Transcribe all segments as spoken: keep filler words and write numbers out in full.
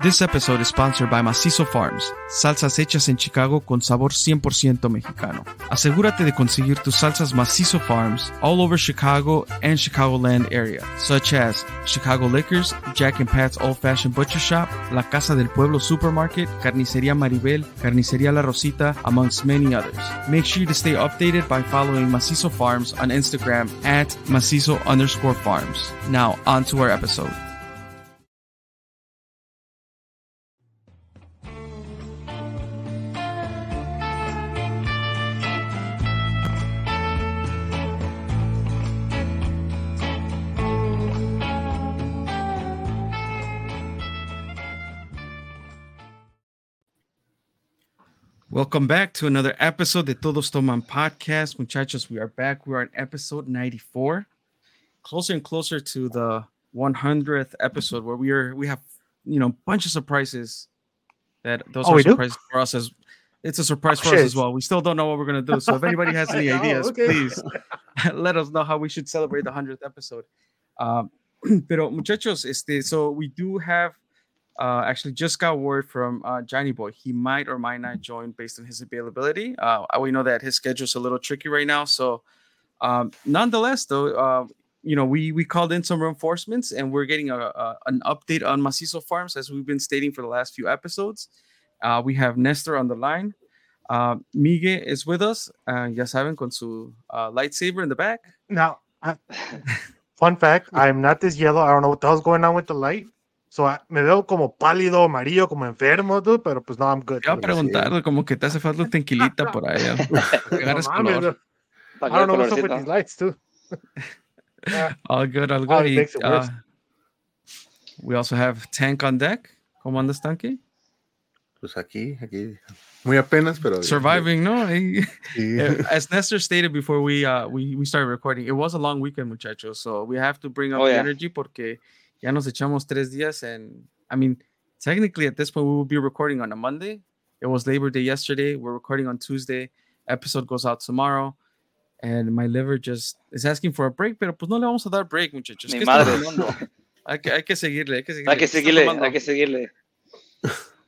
This episode is sponsored by Macizo Farms, salsas hechas en Chicago con sabor cien por ciento mexicano. Asegúrate de conseguir tus salsas Macizo Farms all over Chicago and Chicagoland area, such as Chicago Liquors, Jack and Pat's Old Fashioned Butcher Shop, La Casa del Pueblo Supermarket, Carnicería Maribel, Carnicería La Rosita, amongst many others. Make sure to stay updated by following Macizo Farms on Instagram at Macizo underscore farms. Now, on to our episode. Welcome back to another episode de Todos Toman Podcast. Muchachos, we are back. We are on episode ninety-four. Closer and closer to the one hundredth episode where we are. We have, you know, a bunch of surprises. That those oh, are surprises do? for us. As, it's a surprise oh, for shit. us as well. We still don't know what we're going to do. So if anybody has any ideas, oh, okay. please let us know how we should celebrate the one hundredth episode. Um, pero muchachos, este, so we do have... Uh, actually, just got word from uh, Johnny Boy. He might or might not join based on his availability. Uh, we know that his schedule is a little tricky right now. So, um, nonetheless, though, uh, you know, we we called in some reinforcements, and we're getting a, a an update on Macizo Farms as we've been stating for the last few episodes. Uh, we have Nestor on the line. Uh, Miguel is with us. Uh, ya saben, con su uh, lightsaber in the back. Now, I, fun fact: I'm not this yellow. I don't know what the hell's going on with the light. So, uh, me veo como pálido, amarillo, como enfermo, dude, pero pues no, I'm good. Te iba a preguntarle como que te hace falta un tenquilita por ahí. I don't know what's up with these lights, too. Yeah. All good, all good. He, uh, we also have Tank on deck. ¿Cómo andas, Tanky? Pues aquí, aquí. Muy apenas, pero... Surviving, no? Yeah. As Nestor stated before we, uh, we, we started recording, it was a long weekend, muchachos, so we have to bring up oh, yeah. the energy porque... Ya nos echamos tres días, and I mean, technically at this point, we will be recording on a Monday. It was Labor Day yesterday. We're recording on Tuesday. Episode goes out tomorrow, and my liver just is asking for a break, pero pues no le vamos a dar break, muchachos. Mi madre. Hay que, hay que seguirle, hay que seguirle. Hay que seguirle,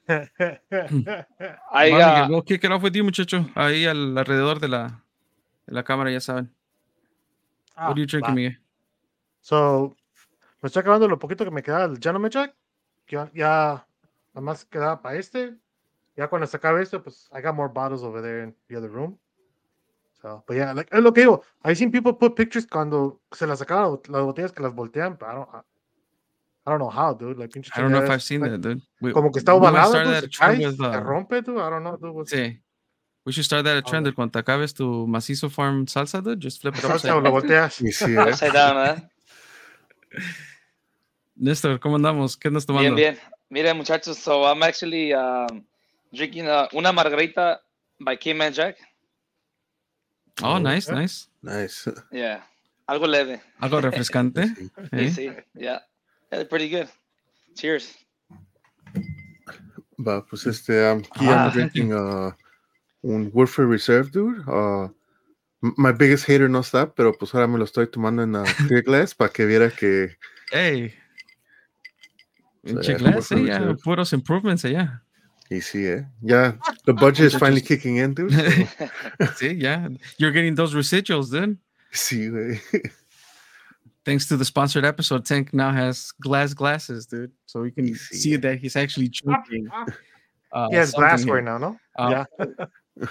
hay que seguirle. I, uh, we'll kick it off with you, muchacho. Ahí al, alrededor de la, de la cámara, ya saben. Ah, what are you drinking, Miguel? So... Me estoy acabando lo poquito que me quedaba del Gentleman Jack. Ya, ya nada más quedaba para este. Ya cuando se acabe esto, pues I got more bottles over there in the other room. So, but yeah, like, es lo que digo. I've seen people put pictures cuando se las sacaban las botellas que las voltean. But I don't, I, I don't know how, dude. Like, I don't know if I've seen like, that, dude. We, como que está ovalado, dude. Se the... rompe, dude. I don't know, dude. What's... Sí. We should start that a trend. Oh, cuando te acabes tu Macizo Farm salsa, dude, just flip it upside down. Lo volteas. Upside down, eh. Nestor, ¿cómo andamos? ¿Qué nos tomamos? Bien, bien. Miren, muchachos, so I'm actually um, drinking a, una margarita by Cayman Jack. Oh, oh nice, okay. nice. Nice. Yeah, algo leve. Algo refrescante. Sí, eh? sí, yeah. yeah. Pretty good. Cheers. Bah, pues este, um, here ah. I'm drinking uh, un Woodford Reserve, dude. Uh, My biggest hater no está, pero pues ahora me lo estoy tomando en la clear glass para que viera que... Hey, en clear glass, eh, ya, puros improvements allá. Y sí, eh, ya, yeah, the budget is finally kicking in, dude. So. Sí, ya, yeah. You're getting those residuals, dude. Sí, güey. Thanks to the sponsored episode, Tank now has glass glasses, dude, so we can sí. see that he's actually drinking. Uh, he has glassware now, no? Uh, yeah.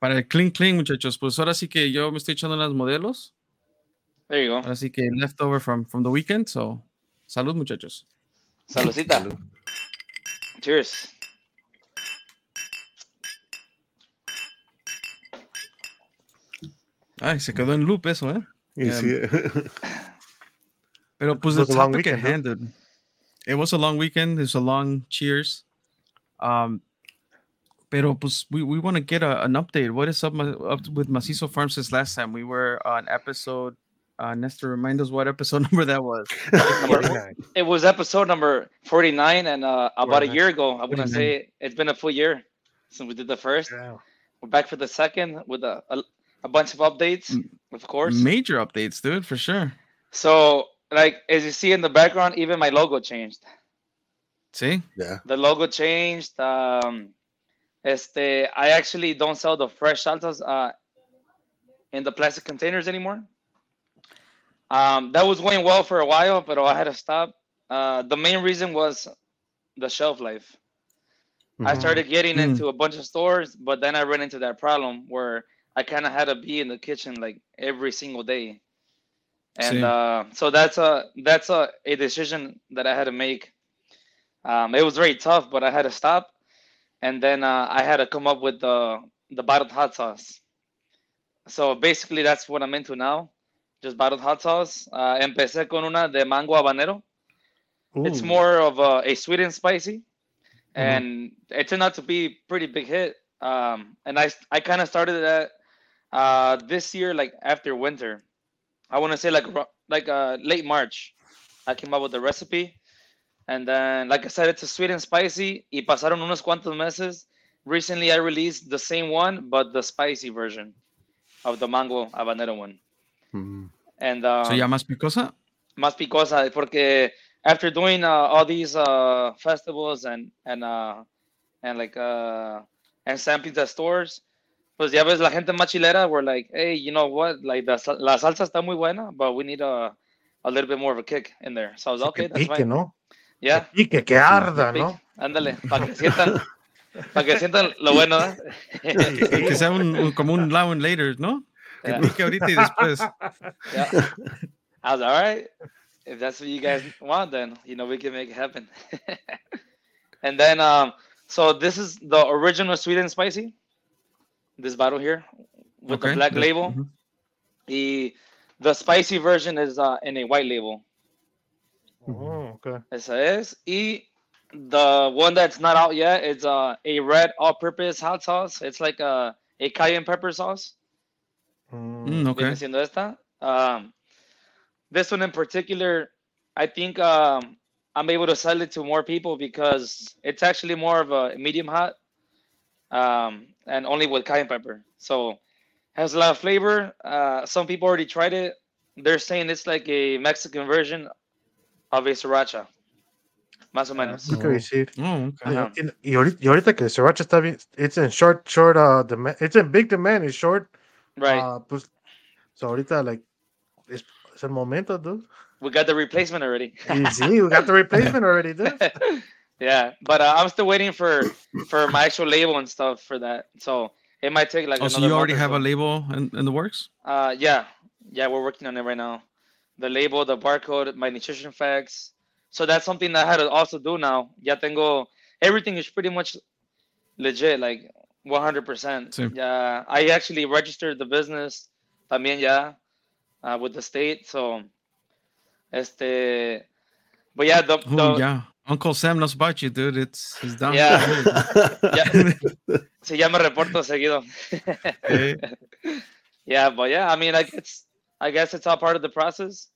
Para el clean clean, muchachos, pues ahora sí que yo me estoy echando las modelos. There you go. Ahora sí que leftover from, from the weekend, so salud, muchachos. Saludcita. Salud. Cheers. Ay, se quedó en loop eso, ¿eh? Yeah. Sí. Pero pues el topic at hand, huh? It was a long weekend, it's a long cheers. Um Pero pues we, we want to get a, an update. What is up, up with Macizo Farms since last time? We were on episode, uh, Nestor, remind us what episode number that was. It was episode number forty-nine, and uh, about a year ago, I want to say it's been a full year since we did the first. Yeah. We're back for the second with a, a, a bunch of updates, of course. Major updates, dude, for sure. So like as you see in the background, even my logo changed. See? Yeah. The logo changed. Um, este, I actually don't sell the fresh salsas uh, in the plastic containers anymore. Um, that was going well for a while, but I had to stop. Uh, the main reason was the shelf life. Mm-hmm. I started getting into mm. a bunch of stores, but then I ran into that problem where I kind of had to be in the kitchen like every single day. And uh, so that's a that's a, a decision that I had to make. Um, it was very tough, but I had to stop. And then uh, I had to come up with the, the bottled hot sauce. So basically that's what I'm into now. Just bottled hot sauce. Uh, empecé con una de mango habanero. Ooh. It's more of a, a sweet and spicy. Mm-hmm. And it turned out to be a pretty big hit. Um, and I, I kind of started that uh, this year, like after winter. I want to say like like uh, late March, I came up with the recipe. And then, like I said, it's a sweet and spicy. Y pasaron unos cuantos meses. Recently, I released the same one, but the spicy version of the mango habanero one. Mm-hmm. And um, so, yeah, más picosa? Más picosa, porque after doing uh, all these uh, festivals and and uh, and like uh, and samplings at stores, pues ya ves la gente más chilera were like, hey, you know what? Like the la salsa está muy buena, but we need a a little bit more of a kick in there. So I was okay. That's fine. ¿No? Yeah. Y que que arda, ¿no? Ándale, para que sientan, para que sientan lo bueno, ¿eh? que, que sea un, un como un now and later, ¿no? Yeah. Que pique ahorita y después. Yeah. I was like, all right. If that's what you guys want, then you know we can make it happen. And then, um, so this is the original sweet and spicy. This bottle here with okay. the black label. Mm-hmm. The the spicy version is uh, in a white label. Oh, okay. Esa es. Y the one that's not out yet is uh, a red all-purpose hot sauce. It's like a, a cayenne pepper sauce. Mm, okay. Haciendo esta. Um, this one in particular, I think um, I'm able to sell it to more people because it's actually more of a medium hot um, and only with cayenne pepper. So has a lot of flavor. Uh, some people already tried it. They're saying it's like a Mexican version of a sriracha, más o menos. Lo que decir. Mm, okay. uh-huh. y, ahorita, y ahorita que sriracha está bien, it's in short, short uh, demand. It's in big demand. It's short. Right. Uh, pues, so ahorita like, es, es el momento, dude. We got the replacement already. Easy, we got the replacement already, dude. Yeah, but uh, I'm still waiting for for my actual label and stuff for that. So it might take like. Oh, another so you already have so. a label in, in the works? Uh, yeah, yeah, we're working on it right now. The label, the barcode, my nutrition facts. So that's something that I had to also do now. Ya tengo, everything is pretty much legit, like one hundred percent. Sí. Yeah, I actually registered the business también ya uh, with the state. So, este, but yeah, the, the Ooh, yeah. Uncle Sam knows about you, dude. It's he's down. Yeah. Yeah. Se llama reporto seguido. Yeah, but yeah, I mean, like it's. I guess it's all part of the process.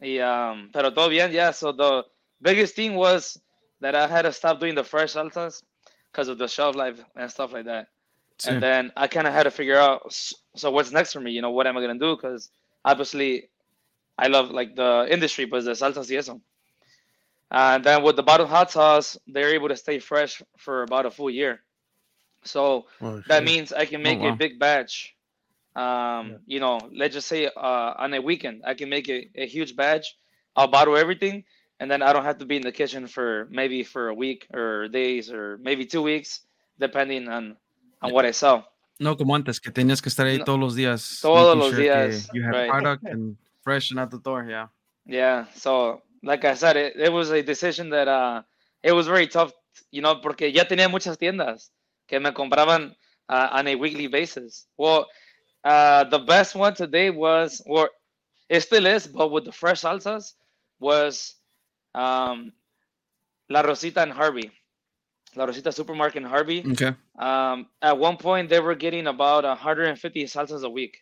Y, um, pero todo bien, yeah. So the biggest thing was that I had to stop doing the fresh salsas because of the shelf life and stuff like that. Sí. And then I kind of had to figure out, so what's next for me? You know, what am I going to do? Because obviously I love like the industry, but the salsas y eso. Uh, and then with the bottled hot sauce, they're able to stay fresh for about a full year. So oh, that shit. means I can make oh, wow. a big batch. Um, yeah. You know, let's just say uh, on a weekend, I can make a, a huge batch. I'll bottle everything, and then I don't have to be in the kitchen for maybe for a week or days or maybe two weeks, depending on, on what I sell. No, como antes, que tenías que estar ahí no, todos los días. Todos los sure días. You have right. product and fresh and out the door, yeah. Yeah, so like I said, it, it was a decision that uh, it was very tough, you know, porque ya tenía muchas tiendas que me compraban uh, on a weekly basis. Well, Uh, the best one today was, or it still is, but with the fresh salsas, was um, La Rosita and Harvey. La Rosita Supermarket and Harvey. Okay. Um, at one point, they were getting about one hundred fifty salsas a week.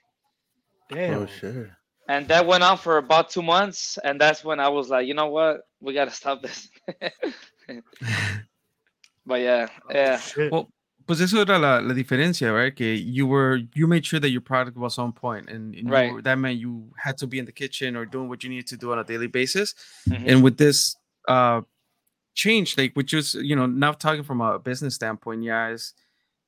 Damn. Oh, sure. And that went on for about two months, and that's when I was like, you know what? We got to stop this. But yeah, yeah. Oh, well, Pues eso era la, la diferencia, right? Que you were, you made sure that your product was on point, and, and right. you were, that meant you had to be in the kitchen or doing what you needed to do on a daily basis. Mm-hmm. And with this uh, change, like which is, you know, now talking from a business standpoint, yeah, it's,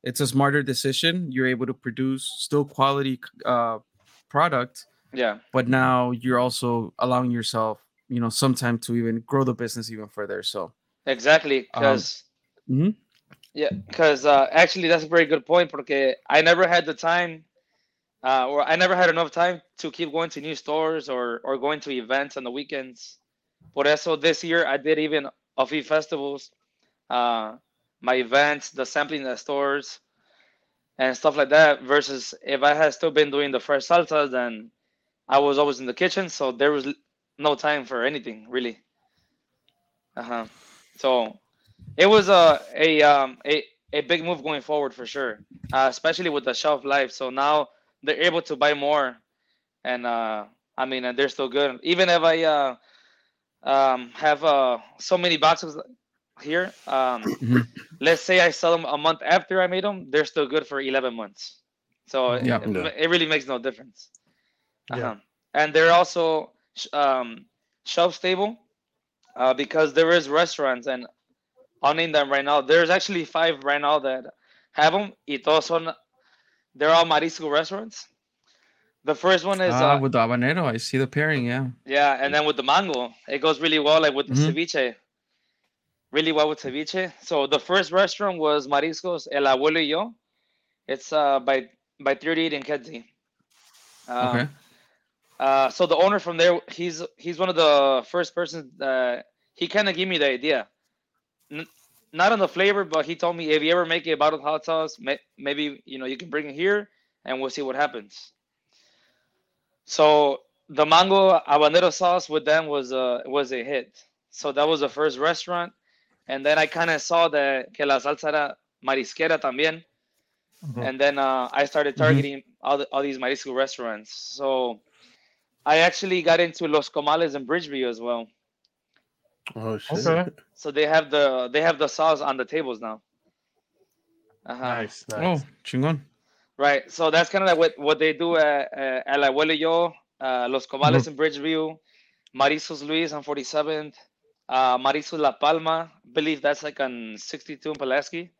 it's a smarter decision. You're able to produce still quality uh, product, yeah. But now you're also allowing yourself, you know, some time to even grow the business even further. So exactly, because. Um, mm-hmm. Yeah, because uh, actually that's a very good point porque I never had the time uh, or I never had enough time to keep going to new stores or, or going to events on the weekends. Por eso this year I did even O F I festivals, uh, my events, the sampling at stores and stuff like that versus if I had still been doing the fresh salsas then I was always in the kitchen. So there was no time for anything really. Uh-huh. So... It was a a um a, a big move going forward for sure, uh, especially with the shelf life. So now they're able to buy more, and uh, I mean, and they're still good. Even if I uh, um, have uh, so many boxes here, um, let's say I sell them a month after I made them, they're still good for eleven months. So yeah, it, yeah. it really makes no difference. Uh-huh. Yeah. And they're also um, shelf stable uh, because there is restaurants and. I'll name them right now. There's actually five right now that have them. Y todos son, they're all marisco restaurants. The first one is... Ah, uh, with the habanero. I see the pairing, yeah. Yeah, and then with the mango. It goes really well, like with mm-hmm. the ceviche. Really well with ceviche. So the first restaurant was Mariscos El Abuelo y Yo. It's uh, by by thirty-eight in Kedzie. Uh, okay. Uh, so the owner from there, he's he's one of the first persons that... He kind of gave me the idea. Not on the flavor, but he told me if you ever make a bottled hot sauce, may- maybe you know you can bring it here, and we'll see what happens. So the mango habanero sauce with them was a was a hit. So that was the first restaurant, and then I kind of saw that que la salsa era marisquera también, mm-hmm. and then uh, I started targeting mm-hmm. all the, all these marisco restaurants. So I actually got into Los Comales in Bridgeview as well. Oh shit! Okay. So they have the they have the sauce on the tables now. Uh-huh. Nice, nice. Oh, chingon. Right, so that's kind of like what, what they do at El Abuelo Yo, uh, Los Comales mm-hmm. in Bridgeview, Mariscos Luis on forty-seventh, uh, Mariscos La Palma. I believe that's like on sixty-two in Pulaski.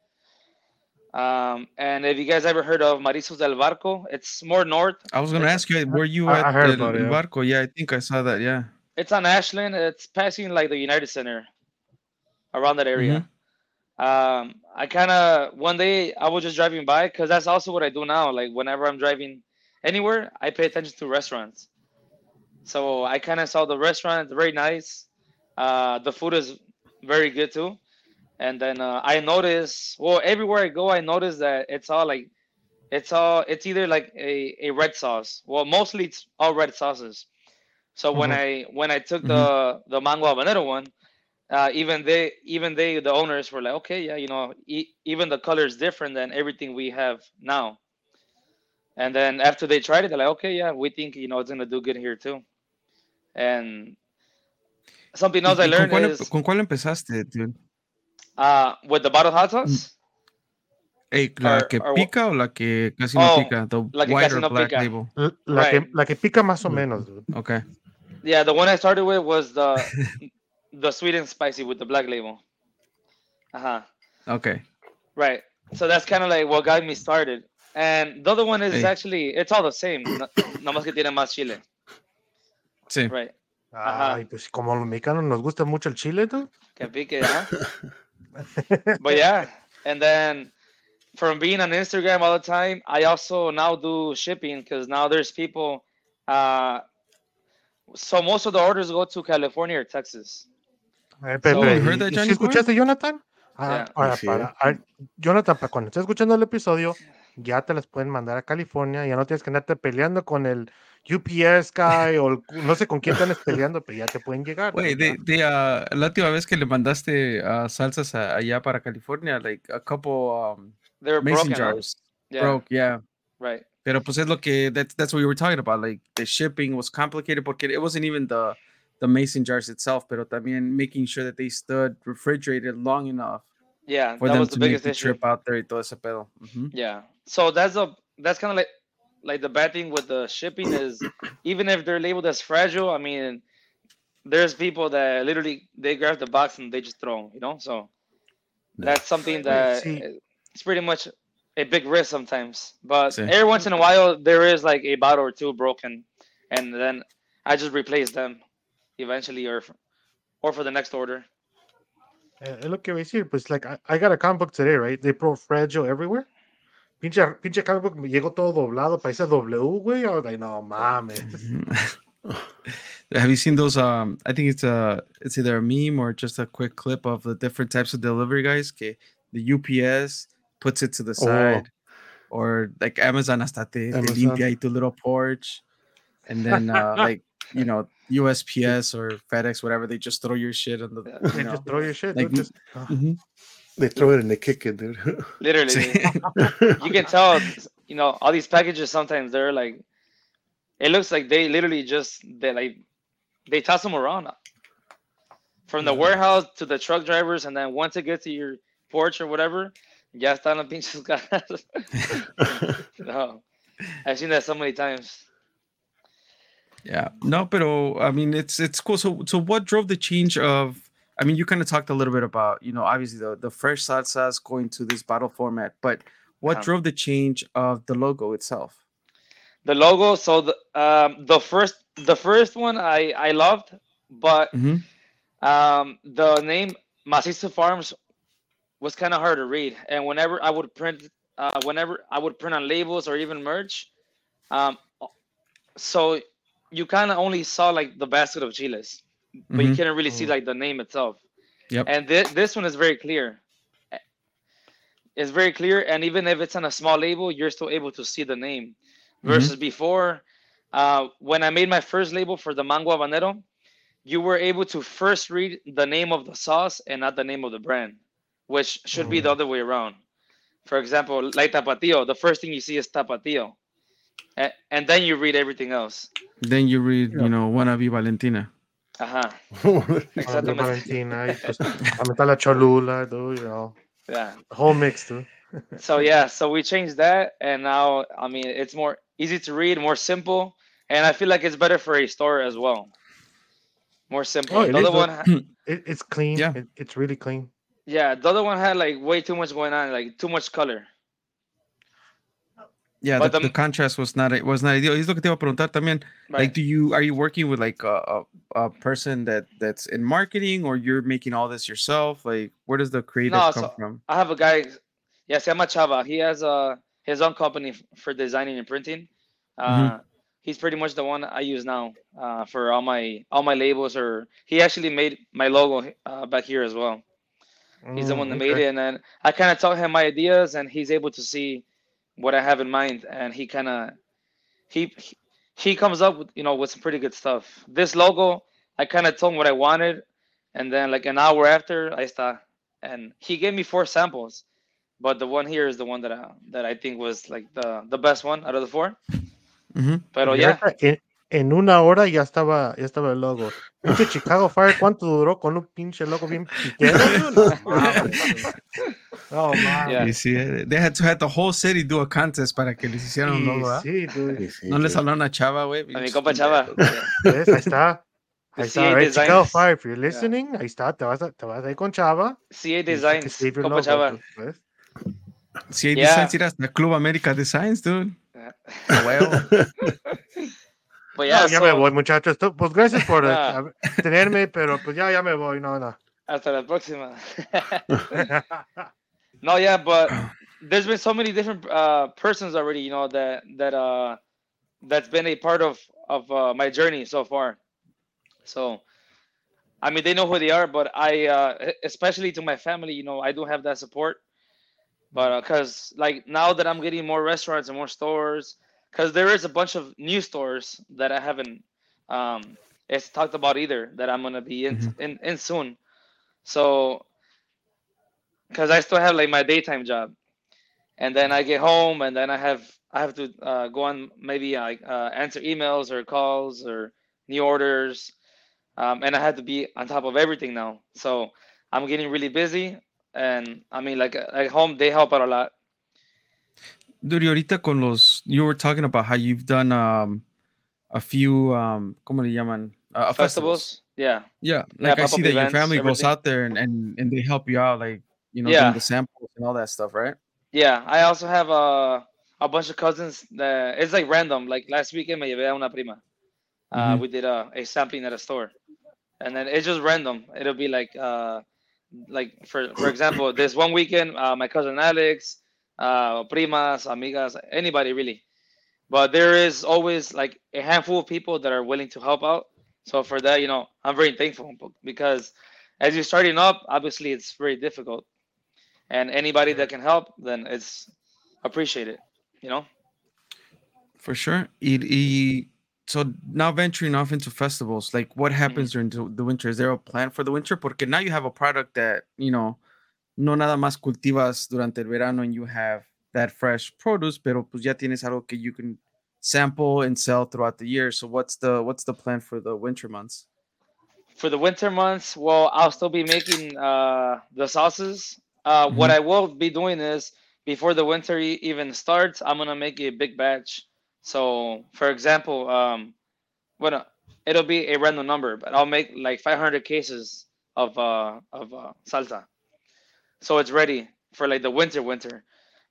Um, and if you guys ever heard of Mariscos Del Barco, it's more north. I was gonna it's, ask you, were you I, at I heard about El it, yeah. Barco? Yeah, I think I saw that. Yeah. It's on Ashland. It's passing like the United Center, around that area. Mm-hmm. Um, I kind of one day I was just driving by because that's also what I do now. Like whenever I'm driving anywhere, I pay attention to restaurants. So I kind of saw the restaurant. It's very nice. Uh, the food is very good too. And then uh, I noticed, well, everywhere I go, I notice that it's all like, it's all it's either like a, a red sauce. Well, mostly it's all red sauces. So when mm-hmm. I when I took the, the mango habanero one, uh, even they even they the owners were like, okay, yeah, you know, e- even the color is different than everything we have now. And then after they tried it, they're like, okay, yeah, we think you know it's gonna do good here too. And something else I learned ¿Con cuál, is ¿Con cuál empezaste, dude? Uh, with the bottled hot sauce. Hey, la or, que or, pica o la que casi oh, no pica, the white or no black pica. Label. La, la, right. que, la que pica más o menos, dude. Okay. Yeah, the one I started with was the the sweet and spicy with the black label. Uh-huh. Okay. Right. So that's kind of like what got me started. And the other one is hey. actually, it's all the same. Nomás que tiene más chile. Sí. Right. Uh-huh. Ay, pues como los mexicanos nos gusta mucho el chile, dude. Que pique, huh? But yeah. And then from being on Instagram all the time, I also now do shipping because now there's people... Uh, So most of the orders go to California or Texas. Hey, Pepe, so, you heard that, Johnny? ¿Sí escuchaste, Jonathan? Ah, yeah. Ahora, sí. para, a, Jonathan, para cuando estés escuchando el episodio, ya te las pueden mandar a California. Ya no tienes que andarte peleando con el U P S guy o el, no sé con quién están peleando, pero ya te pueden llegar. Wait, de, de, uh, la última vez que le mandaste uh, salsas a, allá para California, like a couple um, mason broken, jars right? yeah. broke, yeah, right. Pero pues es lo que, that's, that's what we were talking about, like the shipping was complicated porque it wasn't even the, the mason jars itself, pero también making sure that they stood refrigerated long enough Yeah, for that them was the to biggest make the issue. Trip out there y todo ese pedo. Mm-hmm. Yeah, so that's a that's kind of like like the bad thing with the shipping is even if they're labeled as fragile, I mean, there's people that literally they grab the box and they just throw them, you know. So that's something that sí. It's pretty much a big risk sometimes. But sí. Every once in a while, there is like a bottle or two broken, and then I just replace them eventually, or or for the next order. Uh, look, we see, pues like I, I got a comic book today, right? They pro fragile everywhere. Pinche, pinche comic book me llegó todo doblado, parecía W, güey. I was like, no mames. Have you seen those? Um, I think it's a, it's either a meme or just a quick clip of the different types of delivery guys. Que the U P S puts it to the side, oh. or like Amazon hasta te limpia y tu little porch, and then uh, like. You know, U S P S or FedEx, whatever, they just throw your shit on the. You they know, just throw your shit. Like, just, uh, mm-hmm. They throw it and they kick it, dude. Literally, you can tell. You know, all these packages sometimes they're like, it looks like they literally just they like they toss them around from the mm-hmm. warehouse to the truck drivers, and then once it gets to your porch or whatever, ya están los pinches caras. No, I've seen that so many times. Yeah, no, but I mean, it's it's cool. So, so what drove the change of? I mean, you kind of talked a little bit about, you know, obviously the, the fresh salsas going to this bottle format, but what um, drove the change of the logo itself? The logo. So the um, the first the first one I, I loved, but mm-hmm. um, the name Macizo Farms was kind of hard to read, and whenever I would print, uh, whenever I would print on labels or even merch, um, so. You kind of only saw like the basket of chiles, but mm-hmm. you couldn't really see like the name itself. Yep. And th- this one is very clear. It's very clear, and even if it's on a small label, you're still able to see the name. Versus mm-hmm. before, uh, when I made my first label for the Mango Habanero, you were able to first read the name of the sauce and not the name of the brand, which should oh. be the other way around. For example, like Tapatio, the first thing you see is Tapatio. And, and then you read everything else. Then you read, yeah. you know, Wannabe Valentina. Ajá. Uh-huh. Exactly. Valentina, Ametala Cholula, you know. Yeah. Whole mix, dude. So, yeah, so we changed that. And now, I mean, it's more easy to read, more simple. And I feel like it's better for a store as well. More simple. Oh, the other one, ha- it, it's clean. Yeah. It, it's really clean. Yeah. The other one had like way too much going on, like too much color. Yeah, the, the, the contrast was not it was not ideal. He's looking to preguntar también. Like, do you are you working with like a, a a person that that's in marketing, or you're making all this yourself? Like, where does the creative no, come so from? I have a guy. Yes, I'm a Chava. He has a his own company for designing and printing. Uh, mm-hmm. He's pretty much the one I use now uh, for all my all my labels. Or he actually made my logo uh, back here as well. He's mm, the one that okay. made it, and then I kind of taught him my ideas, and he's able to see what I have in mind, and he kind of he he comes up with you know with some pretty good stuff. This logo, I kind of told him what I wanted, and then like an hour after, I está, and he gave me four samples, but the one here is the one that I that I think was like the the best one out of the four. Mm-hmm. Pero yeah. En, en una hora ya estaba ya estaba el logo. Pinche Chicago Fire, ¿cuánto duró con un pinche logo bien piquero? Oh man! Yeah. You see, they had to have the whole city do a contest para que les hicieran un logo. Sí, sí, sí, no les hablaron a Chava, güey. A mi compa Chava. ¿Ves? Ahí está. Ahí está. Right? Chicago Fire, if you're listening, yeah. Ahí está. Te vas a, te vas a ir con Chava. C A Designs, compa Chava. C A yeah. Designs, irás a Club América Designs, dude. Well. Pues ya, no, so... ya me voy, muchachos. Pues gracias por ah. tenerme, pero pues ya, ya me voy. No, no. Hasta la próxima. No, yeah, but there's been so many different uh, persons already, you know, that that uh, that's been a part of of uh, my journey so far. So, I mean, they know who they are, but I, uh, especially to my family, you know, I do have that support. But because uh, like now that I'm getting more restaurants and more stores, because there is a bunch of new stores that I haven't um, it's talked about either that I'm gonna be in mm-hmm. in, in soon. So. Because I still have like my daytime job, and then I get home, and then I have I have to uh, go on maybe like uh, answer emails or calls or new orders, um, and I have to be on top of everything now. So I'm getting really busy, And I mean, like at home, they help out a lot. Dude, ahorita con los, you were talking about how you've done um, a few, um, ¿cómo le llaman? Uh, festivals. festivals. Yeah. Yeah. Like yeah, I see that events, your family everything. goes out there and, and, and they help you out, like, you know, yeah. doing the samples and all that stuff, right? Yeah. I also have a, a bunch of cousins that, it's like random. Like last weekend, me llevé a una prima. Uh, mm-hmm. We did a, a sampling at a store. And then it's just random. It'll be like, uh, like for for example, this one weekend, uh, my cousin Alex, uh, primas, amigas, anybody really. But there is always like a handful of people that are willing to help out. So for that, you know, I'm very thankful because as you're starting up, obviously it's very difficult. And anybody that can help, then it's appreciated, you know? For sure. It, it... So now venturing off into festivals, like what happens mm-hmm. during the winter? Is there a plan for the winter? Porque now you have a product that, you know, no nada más cultivas durante el verano and you have that fresh produce, pero pues ya tienes algo que you can sample and sell throughout the year. So what's the what's the plan for the winter months? For the winter months, well, I'll still be making uh, the sauces. Uh, mm-hmm. What I will be doing is before the winter even starts, I'm going to make a big batch. So, for example, um, well, it'll be a random number, but I'll make like five hundred cases of uh, of uh, salsa. So it's ready for like the winter, winter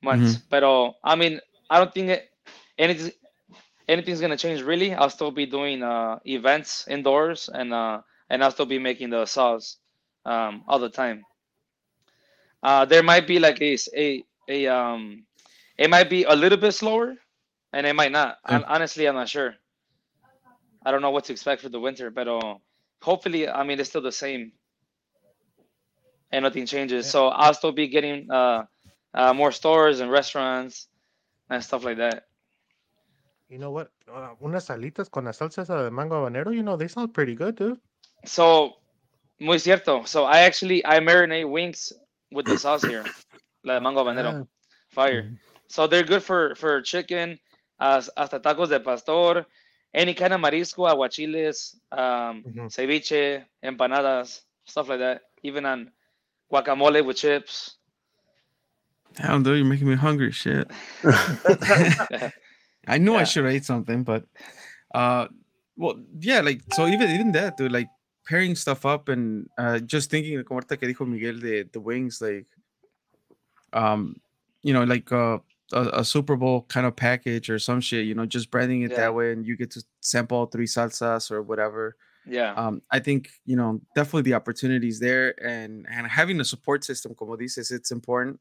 months. Mm-hmm. But uh, I mean, I don't think it, anything, anything's going to change really. I'll still be doing uh, events indoors and uh, and I'll still be making the sauce um, all the time. Uh, there might be like a, a, a um, it might be a little bit slower. And it might not. I, honestly, I'm not sure. I don't know what to expect for the winter, but uh, hopefully, I mean, it's still the same. And nothing changes. Yeah. So I'll still be getting uh, uh, more stores and restaurants and stuff like that. You know what? Uh, unas salitas con la salsa de mango habanero, you know, they sound pretty good, dude. So, muy cierto. So I actually, I marinate wings with the sauce here. La de mango habanero. Yeah. Fire. Mm-hmm. So they're good for, for chicken. As, hasta tacos de pastor, any kind of marisco, aguachiles, um, mm-hmm. ceviche, empanadas, stuff like that. Even on guacamole with chips. Damn, dude, you're making me hungry, shit. I knew yeah. I should have ate something, but, uh, well, yeah, like, so even even that, dude, like, pairing stuff up and uh, just thinking, como ahorita que dijo Miguel, de the wings, like, um, you know, like, uh, A, a Super Bowl kind of package or some shit, you know, just branding it yeah. that way, and you get to sample three salsas or whatever. Yeah. Um, I think, you know, definitely the opportunities there, and and having a support system, como dices, it's important.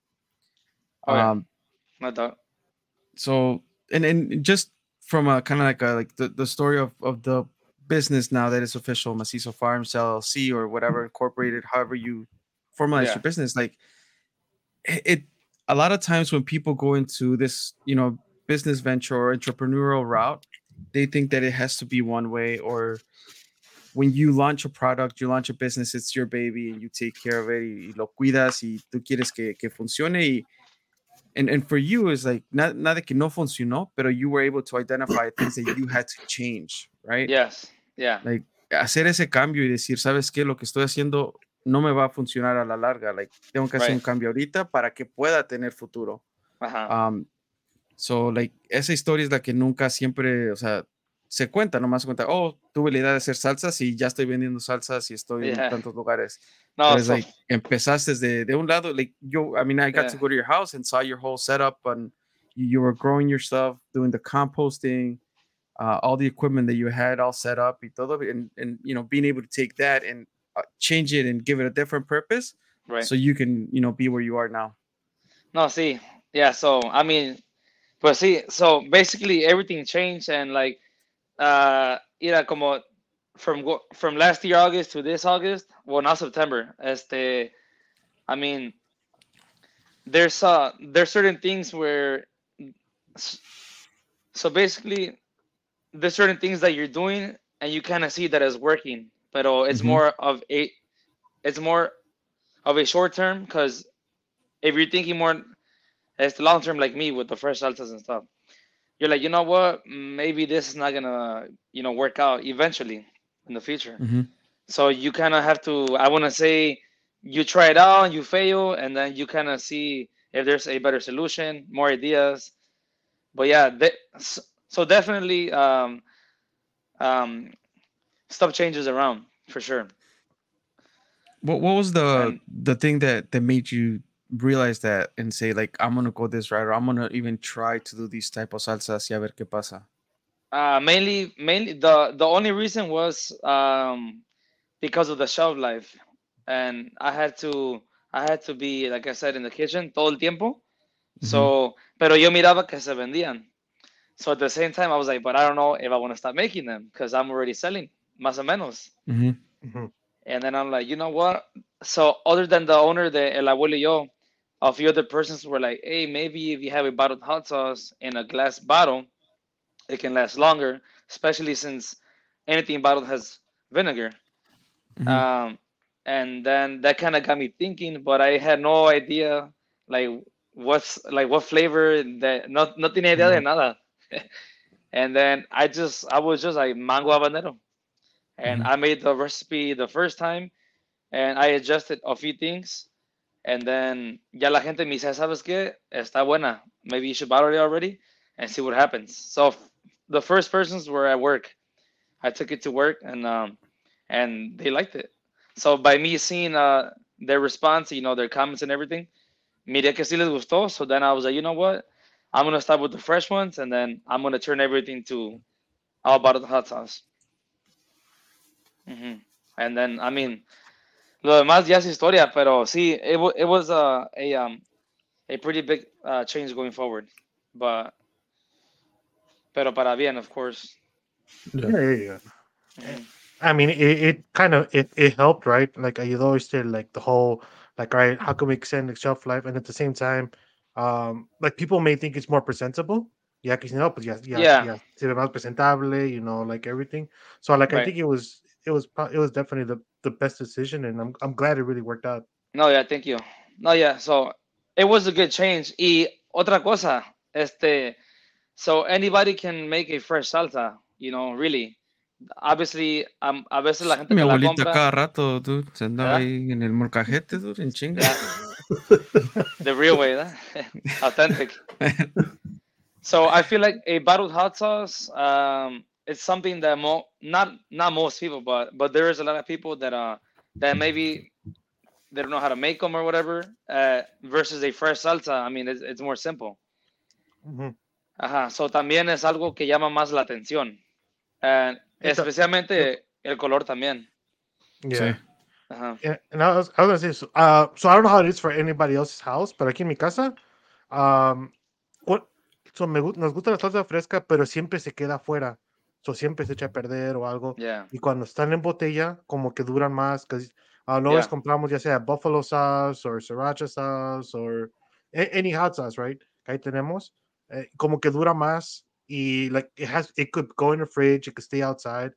Oh, yeah. Um, not that. So and and just from a kind of like a, like the, the story of, of the business now that is official, Macizo Farms L L C or whatever incorporated, however you formalize yeah. your business, like it. it a lot of times when people go into this, you know, business venture or entrepreneurial route, they think that it has to be one way, or when you launch a product, you launch a business, it's your baby and you take care of it y lo cuidas y tú quieres que, que funcione. Y, and, and for you, it's like, not, not that que no funcionó, pero you were able to identify things that you had to change, right? Yes, yeah. Like, hacer ese cambio y decir, ¿sabes qué? Lo que estoy haciendo... no me va a funcionar a la larga. Like, tengo que right. hacer un cambio ahorita para que pueda tener futuro. Ajá. Um, so, like, esa historia es la que nunca siempre, o sea, se cuenta, nomás se cuenta, oh, tuve la idea de hacer salsas y ya estoy vendiendo salsas y estoy yeah. en tantos lugares. No, But it's so... like, empezaste de, de un lado, like, yo, I mean, I got yeah. to go to your house and saw your whole setup, and you, you were growing your stuff, doing the composting, uh, all the equipment that you had all set up y todo, and, and you know, being able to take that and change it and give it a different purpose, right? So you can, you know, be where you are now. No, see, yeah. So I mean, but see, so basically everything changed, and like, uh, you know, como from from last year August to this August, well, now September. Este, I mean, there's uh, there's certain things where, so basically, there's certain things that you're doing, and you kind of see that it's working. But it's mm-hmm. more of a, it's more of a short term, because if you're thinking more, it's the long term like me with the fresh salsas and stuff. You're like, you know what? Maybe this is not gonna, you know, work out eventually in the future. Mm-hmm. So you kind of have to, I want to say, you try it out, you fail, and then you kind of see if there's a better solution, more ideas. But yeah, they, so definitely um, um, stuff changes around for sure. What what was the and, the thing that, that made you realize that and say like, I'm gonna go this route, or I'm gonna even try to do these type of salsas y a ver qué pasa? Uh, mainly, mainly the the only reason was um, because of the shelf life. And I had to, I had to be, like I said, in the kitchen todo el tiempo. Mm-hmm. So, pero yo miraba que se vendían. So at the same time, I was like, but I don't know if I want to stop making them because I'm already selling, más o menos. Mm-hmm. Mm-hmm. And then I'm like, you know what? So other than the owner, the El Abuelo yo, a few other persons were like, hey, maybe if you have a bottled hot sauce in a glass bottle, it can last longer, especially since anything bottled has vinegar. Mm-hmm. Um, And then that kind of got me thinking, but I had no idea, like what's like what flavor. That not nothing idea de nada. And then I just I was just like mango habanero, and mm-hmm. I made the recipe the first time, and I adjusted a few things, and then ya la gente me dice, sabes qué, está buena. Maybe you should bottle it already and see what happens. So f- the first persons were at work. I took it to work, and um and they liked it. So by me seeing uh, their response, you know, their comments and everything, mira que sí les gustó. So then I was like, you know what? I'm going to start with the fresh ones, and then I'm going to turn everything to all bottled hot sauce. Mm-hmm. And then, I mean, lo demás ya es historia, pero sí, it, w- it was uh, a um, a pretty big uh, change going forward. But, pero para bien, of course. Yeah, yeah, yeah. Mm-hmm. I mean, it, it kind of it, it helped, right? Like you always did, like the whole, like, all right, how can we extend the shelf life? And at the same time, um, like people may think it's more presentable. Yeah, because you know, but yeah, yeah, yeah, yeah, presentable, you know, like everything. So, like, right. I think it was, it was, it was definitely the, the best decision, and I'm I'm glad it really worked out. No, yeah, thank you. No, yeah, so it was a good change. Y otra cosa, este, so anybody can make a fresh salsa, you know, really. Obviously, um, a veces la gente mi abuelita que la compra, cada rato, dude, se andaba ahí en el molcajete, dude, en chinga. Yeah. The real way, ¿verdad? Authentic. So I feel like a bottled hot sauce, um, it's something that mo- not not most people, but but there is a lot of people that uh that maybe they don't know how to make them or whatever. Uh, versus a fresh salsa, I mean, it's, it's more simple. Mm-hmm. Ajá. So también es algo que llama más la atención. And especialmente el color también. Yeah. Sí. Uh-huh. Yeah, and I was, I was gonna say, uh, so I don't know how it is for anybody else's house, but aquí en mi casa, um, what, so me, nos gusta la salsa fresca, pero siempre se queda afuera, so siempre se echa a perder o algo. Yeah. Y cuando están en botella, como que duran más, because uh, luego yeah. les compramos ya sea buffalo sauce or sriracha sauce or any hot sauce, right? Ahí tenemos, eh, como que dura más. Y like it has, it could go in the fridge, it could stay outside,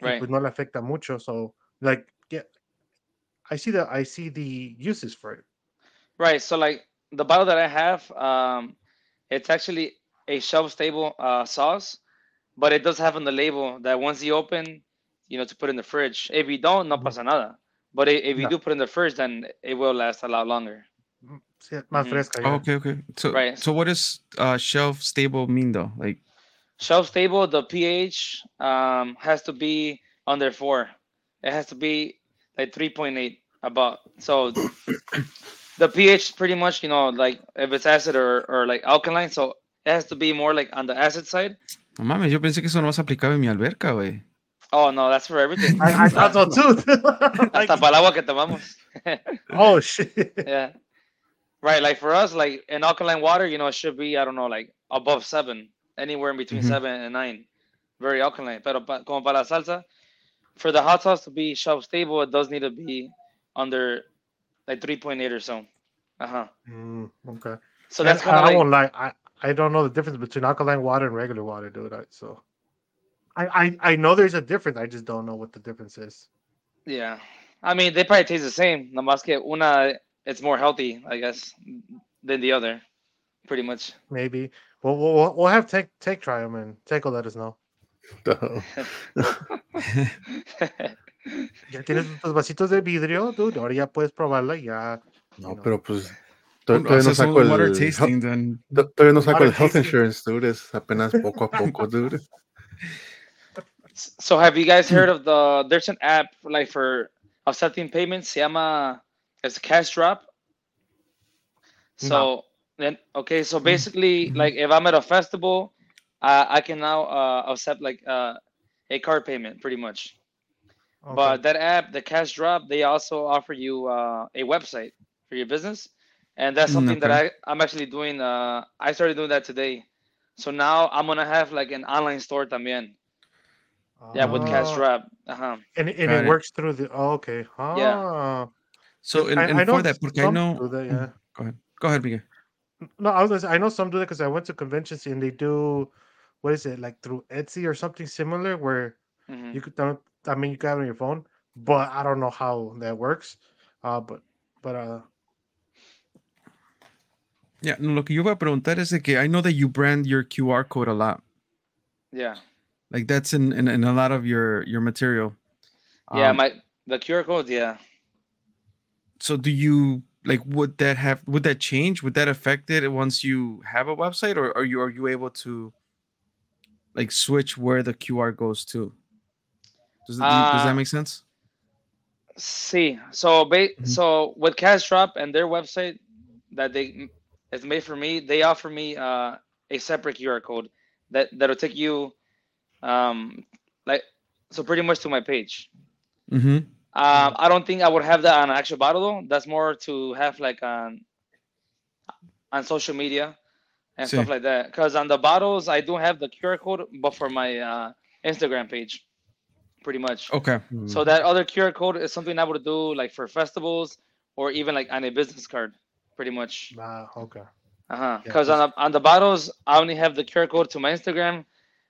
right? Pues no le afecta mucho. So like, yeah, I see that. I see the uses for it. Right. So like the bottle that I have, um, it's actually a shelf stable uh, sauce, but it does have on the label that once you open, you know, to put in the fridge. If you don't, no pasa nada. But if you no. do put in the fridge, then it will last a lot longer. Sí, más mm-hmm. fresca. Yeah. Oh, okay. Okay. So right. So what does uh, shelf stable mean though? Like. Shelf stable, the pH um, has to be under four. It has to be like three point eight about. So the pH pretty much, you know, like if it's acid or, or like alkaline, so it has to be more like on the acid side. No mames, yo pensé que eso no más aplicaba en mi alberca, güey. Oh, no, that's for everything. I, I thought so too. Hasta para el agua que tomamos. Oh, shit. Yeah. Right, like for us, like in alkaline water, you know, it should be, I don't know, like above seven. Anywhere in between mm-hmm. seven and nine, very alkaline. Pero pa, como para la salsa, for the hot sauce to be shelf stable, it does need to be under like three point eight or so. Uh huh. Mm, okay. So that's kind of. I, I like, won't lie. I, I don't know the difference between alkaline water and regular water, dude. I, so, I, I I know there's a difference. I just don't know what the difference is. Yeah, I mean they probably taste the same. Nomás que una, it's more healthy, I guess, than the other. Pretty much. Maybe. We'll, we'll, we'll have Tech tech try them and Tech will let us know. Ya tienes estos vasitos de vidrio, dude, ahora ya puedes probarla y ya. No, no, pero pues todavía no saco el todavía no saco el health insurance, dude. Es apenas poco a poco, dude. So have you guys heard of the? There's an app like for offsetting payments. Se llama as Cash Drop. So no. Then okay, so basically, mm-hmm. like if I'm at a festival, uh, I can now uh, offset like uh, a card payment, pretty much. Okay. But that app, the Cash Drop, they also offer you uh, a website for your business, and that's something okay. that I I'm actually doing. Uh, I started doing that today, so now I'm gonna have like an online store también. Yeah, with Cash Drop. Uh-huh. And, and it, it works through the... Oh, okay. Oh. Yeah. So, and, and I, I for that, porque I know... That, yeah. Go ahead. Go ahead, Miguel. No, I was gonna say, I know some do that because I went to conventions and they do, what is it, like through Etsy or something similar where mm-hmm. you could, I mean, you can have it on your phone, but I don't know how that works. Uh, but, but... uh. Yeah, lo que yo voy a preguntar es de que I know that you brand your Q R code a lot. Yeah. Like that's in, in, in a lot of your, your material. Yeah, um, my the Q R code, yeah. So do you like would that have would that change? Would that affect it once you have a website, or are you are you able to like switch where the Q R goes to? Does, uh, does that make sense? See, so ba- mm-hmm. so with Cash Drop and their website that they it's made for me, they offer me uh, a separate Q R code that that'll take you. Um, like so, pretty much to my page. Mm-hmm. Um, I don't think I would have that on an actual bottle though. That's more to have like on on social media and sí. Stuff like that. Because on the bottles, I do have the Q R code, but for my uh, Instagram page, pretty much. Okay. Mm-hmm. So that other Q R code is something I would do like for festivals or even like on a business card, pretty much. Ah, uh, okay. Uh huh. Because yeah, on the, on the bottles, I only have the Q R code to my Instagram.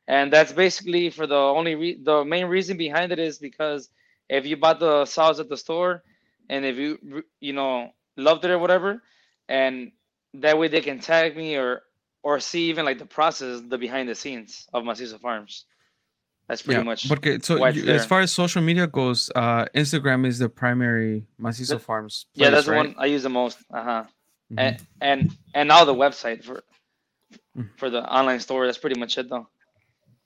And that's basically for the only re- the main reason behind it is because if you bought the sauce at the store and if you you know loved it or whatever, and that way they can tag me or or see even like the process, the behind the scenes of Macizo Farms. That's pretty yeah, much porque, so why it's you, there. As far as social media goes, uh, Instagram is the primary Macizo the, Farms. Place, yeah, that's right? The one I use the most. Uh huh. Mm-hmm. And and and now the website for for the online store. That's pretty much it though.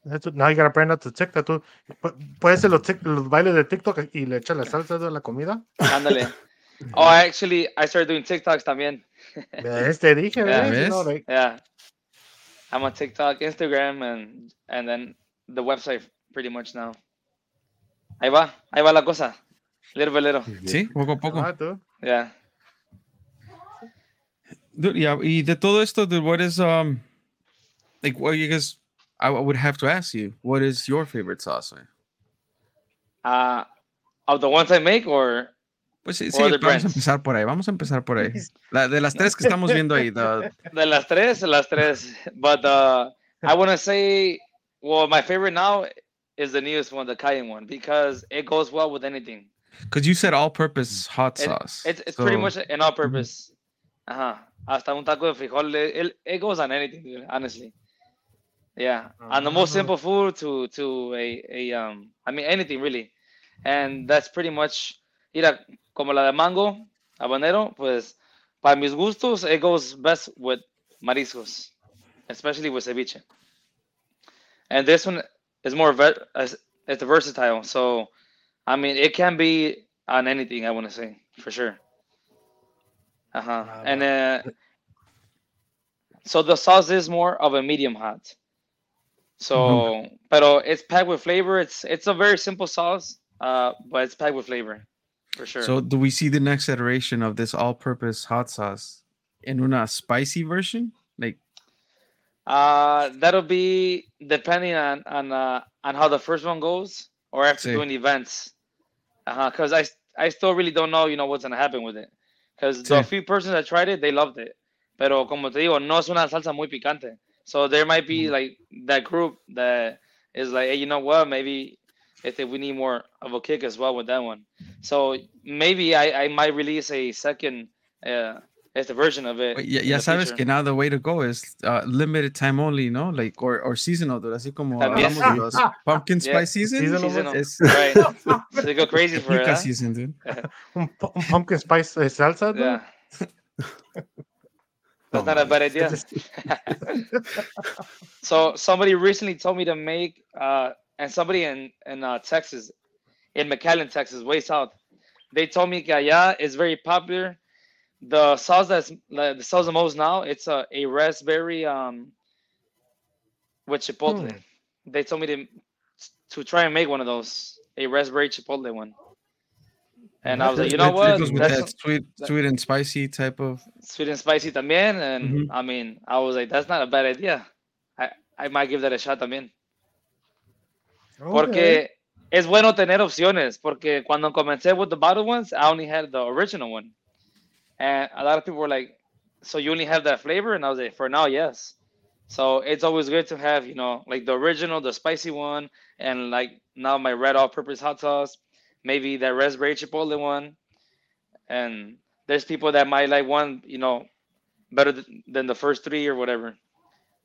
That's what, now you gotta brand out the TikTok. Tú puedes hacer los, tic, los bailes de TikTok y le echas la salsa de la comida. Ándale. Oh, I actually I started doing TikToks también. ¿Ves? Te dije, yeah. ¿Ves? You know, like... yeah. I'm on TikTok, Instagram, and and then the website pretty much now. Ahí va, ahí va la cosa. Little by little. Sí, poco a poco. Ah, tú. Yeah. Dude, yeah. Y de todo esto, dude, what is um, like, what you guys? I would have to ask you, what is your favorite sauce? Uh, of the ones I make, or pues sí, sí, vamos brands? A empezar por ahí. Vamos a empezar por ahí. La, de las tres que estamos viendo ahí. The... De las tres, las tres. But uh, I want to say, well, my favorite now is the newest one, the cayenne one, because it goes well with anything. Because you said all-purpose hot sauce. It, it's it's so... pretty much an all-purpose. Uh-huh. Hasta un taco de frijol. It, it goes on anything, honestly. Yeah, and the most simple food to to a, a um, I mean anything really, and that's pretty much. Mira, como la de mango habanero, pues para mis gustos it goes best with mariscos, especially with ceviche. And this one is more ver- it's versatile, so I mean it can be on anything. I want to say for sure. Uh huh. And uh, so the sauce is more of a medium hot. So, mm-hmm. pero it's packed with flavor. It's it's a very simple sauce, uh, but it's packed with flavor, for sure. So, do we see the next iteration of this all-purpose hot sauce in una spicy version? Like, uh, that'll be depending on on uh, on how the first one goes, or after sí. Doing events, uh-huh. Because I I still really don't know, you know, what's gonna happen with it. Because sí. The few persons that tried it, they loved it. Pero como te digo, no es una salsa muy picante. So there might be like that group that is like, hey, you know what? Maybe if we need more of a kick as well with that one. So maybe I, I might release a second uh, It's a version of it. Ya, ya sabes future. Que now the way to go is uh, limited time only, ¿no? Like, or, or seasonal, dude. Así como hablamos de los pumpkin yeah. spice season. Seasonal. It's... Right. So they go crazy for it. Huh? Season, dude. un, un pumpkin spice uh, salsa, dude? Yeah. That's not a bad idea. So somebody recently told me to make, uh, and somebody in, in uh, Texas, in McAllen, Texas, way south, they told me Gaya is very popular. The sauce that's the sauce the most now, it's a, a raspberry um with chipotle. Mm. They told me to to try and make one of those, a raspberry chipotle one. And I was like, you know it, what? It goes with that's, that sweet, that, sweet and spicy type of sweet and spicy también. And mm-hmm. I mean, I was like, that's not a bad idea. I, I might give that a shot también. Okay. Porque es bueno tener opciones. Porque cuando comencé with the bottled ones, I only had the original one. And a lot of people were like, so you only have that flavor? And I was like, for now, yes. So it's always good to have, you know, like the original, the spicy one, and like now my red all-purpose hot sauce, maybe that raspberry chipotle one. And there's people that might like one, you know, better th- than the first three or whatever.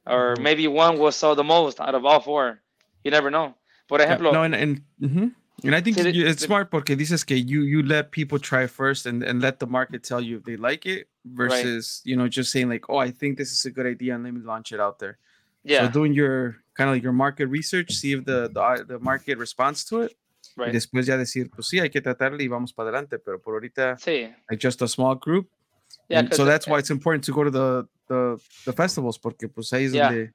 Or maybe one will sell the most out of all four. You never know. Por ejemplo... No, and... and mm-hmm. And I think it, it's it, smart porque dices que you, you let people try first and, and let the market tell you if they like it versus, right. you know, just saying like, oh, I think this is a good idea and let me launch it out there. Yeah. So doing your kind of like your market research, see if the, the, the market responds to it. Right. Y después ya decir, pues sí, hay que tratarle y vamos para adelante. Pero por ahorita, sí. Like just a small group. Yeah, and so that's it, why it's important to go to the, the, the festivals porque pues ahí es yeah. donde...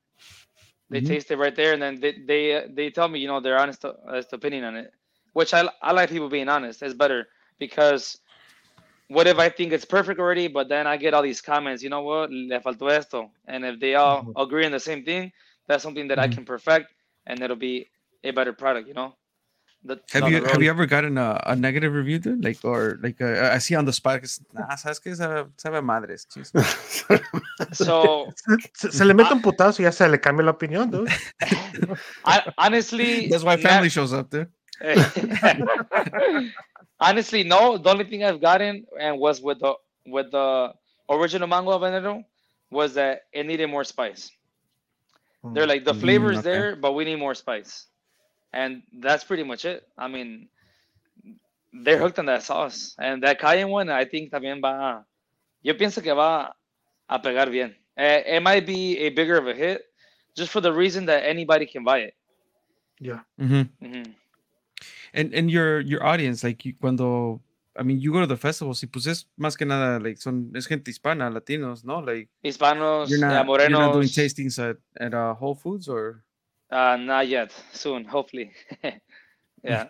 They mm-hmm. taste it right there and then they, they, uh, they tell me, you know, their honest, honest opinion on it. Which I, I like people being honest. It's better because what if I think it's perfect already, but then I get all these comments, you know what, le faltó esto. And if they all agree on the same thing, that's something that mm-hmm. I can perfect and it'll be a better product, you know? The, have you have you ever gotten a, a negative review, dude? Like, or like a, I see on the spot, nah, sabes que sabe, sabe madres. So, se, se le mete un putazo y ya se le cambia la opinión, dude. I, honestly, that's why family that, shows up, dude. Honestly, no. The only thing I've gotten and was with the with the original mango habanero was that it needed more spice. Mm, They're like the flavor's mm, okay. there, but we need more spice, and that's pretty much it. I mean, they're hooked on that sauce and that cayenne one. I think también va. Yo pienso que va a pegar bien. Uh, it might be a bigger of a hit, just for the reason that anybody can buy it. Yeah. Mm-hmm. Mm-hmm. And and your your audience, like you, cuando, I mean, you go to the festivals, y pues es más que nada, like son es gente hispana, latinos, no, like Hispanos, you're not, yeah, morenos. You're not doing tastings at at uh, Whole Foods or? Uh, not yet. Soon, hopefully. Yeah.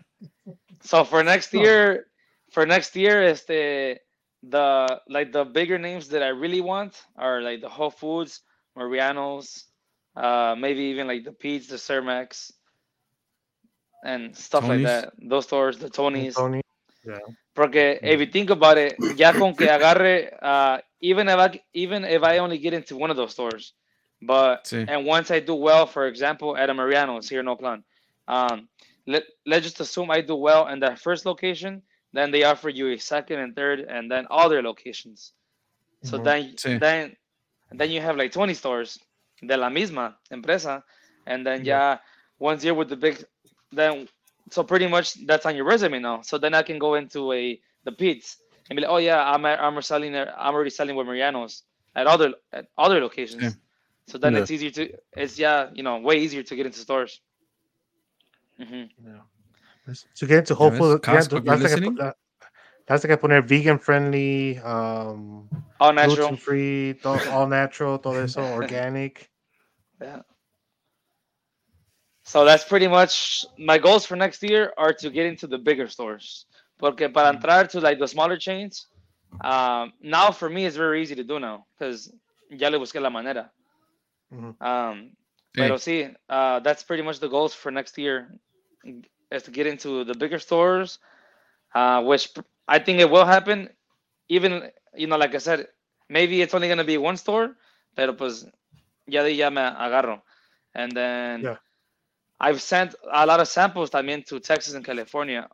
So for next year, for next year, is the the like the bigger names that I really want are like the Whole Foods, Mariano's, uh, maybe even like the Pete's, the Cermex. And stuff Tony's. Like that, those stores, the Tony's. Tony. Yeah. Porque if you think about it, ya con que agarre, uh, even if I even if I only get into one of those stores, but sí. And once I do well, for example, at a Mariano's here in Oakland, um, let let's just assume I do well in that first location, then they offer you a second and third, and then all their locations. So mm-hmm. then sí. then then you have like twenty stores de la misma empresa, and then yeah, one year with the big. Then, so pretty much that's on your resume now. So then I can go into a the Pete's and be like, oh yeah, I'm I'm selling I'm already selling with Mariano's at other at other locations. Yeah. So then yeah. it's easier to it's yeah you know way easier to get into stores. Mm-hmm. Yeah. So get into Whole Foods. Yeah, that's, like that's like I put in vegan friendly, um, all natural, free, all natural, todo eso organic. Yeah. So that's pretty much my goals for next year are to get into the bigger stores. Porque para entrar to like the smaller chains, um, now for me it's very easy to do now because ya le busqué la manera. Mm-hmm. Um, hey. Pero sí, uh, that's pretty much the goals for next year is to get into the bigger stores, uh, which I think it will happen. Even, you know, like I said, maybe it's only going to be one store, pero pues ya de ya me agarro. And then... Yeah. I've sent a lot of samples también to Texas and California,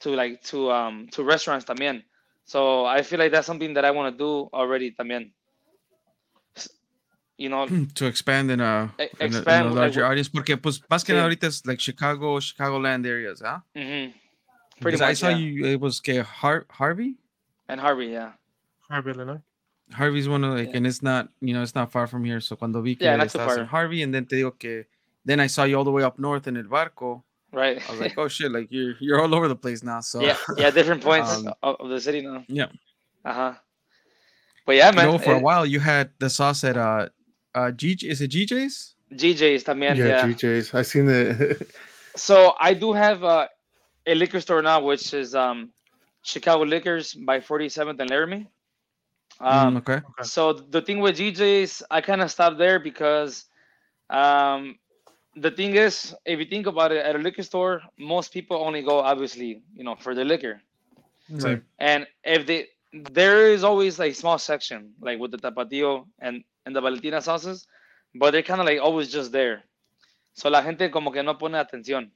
to like to um to restaurants también, So I feel like that's something that I want to do already también. You know, to expand in a, expand, in a, in a larger like, audience, porque pues más que nada ahorita es like Chicago, Chicagoland areas, huh? Mm-hmm. Pretty much. I saw yeah. you. It was okay, Har- Harvey and Harvey, yeah. Harvey, Illinois. Harvey's one of like, yeah. and it's not, you know, it's not far from here. So cuando vi que yeah, estás in Harvey, and then te digo que, then I saw you all the way up north in El Barco. Right. I was like, oh shit, like you're you're all over the place now. So yeah, yeah, different points um, of the city now. Yeah. Uh huh. But yeah, man. You know, for it, a while you had the sauce at uh. Uh, G- is it G J's? G J's, también, yeah. Yeah, G J's. I've seen it. So I do have uh, a liquor store now, which is um, Chicago Liquors by forty-seventh and Laramie. Um, mm, okay. okay. So the thing with G J's, I kind of stopped there because um, the thing is, if you think about it, at a liquor store, most people only go, obviously, you know, for the liquor. Right. And if they, there is always a like, small section, like with the Tapatio and and the Valentina sauces, but they're kind of like always just there. So la gente como que no pone atención.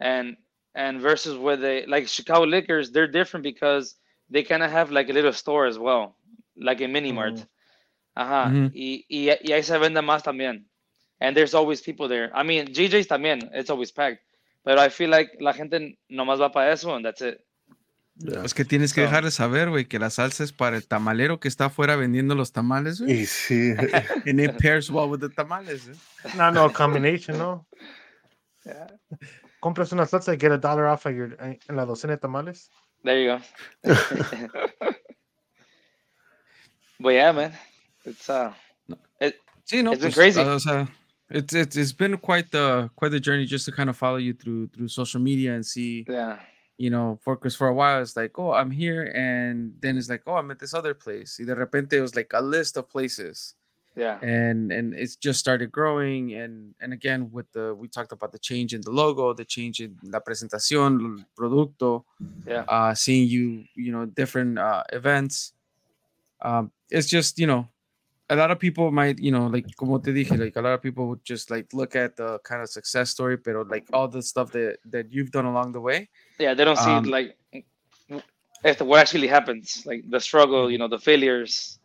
And and versus where they, like Chicago Liquors, they're different because they kind of have like a little store as well, like a mini mart. Mm-hmm. Ajá. Mm-hmm. Y, y, y ahí se vende más también. And there's always people there. I mean, G J's también, it's always packed. But I feel like la gente nomás va para eso and that's it. Yeah. Es que tienes que so. dejarles saber, güey, que la salsa es para el tamalero que está afuera vendiendo los tamales, güey. Y sí. And it pairs well with the tamales, eh? No, no, combination, no. Yeah. Compras una salsa and get a dollar off of your, en la docena de tamales. There you go. But yeah, man. It's, uh, it, sí, no, it's pues, been crazy. Uh, o sea, it's, it's, it's been quite the, quite the journey just to kind of follow you through, through social media and see... Yeah. You know, because for, for a while it's like, oh, I'm here, and then it's like, oh, I'm at this other place. Y de repente it was like a list of places, yeah. And and it's just started growing, and and again with the we talked about the change in the logo, the change in la presentación, el producto, yeah. Uh, seeing you, you know, different uh, events. Um, it's just you know, a lot of people might you know like como te dije like a lot of people would just like look at the kind of success story, but like all the stuff that that you've done along the way. Yeah, they don't see um, like if the, what actually happens, like the struggle, you know, the failures,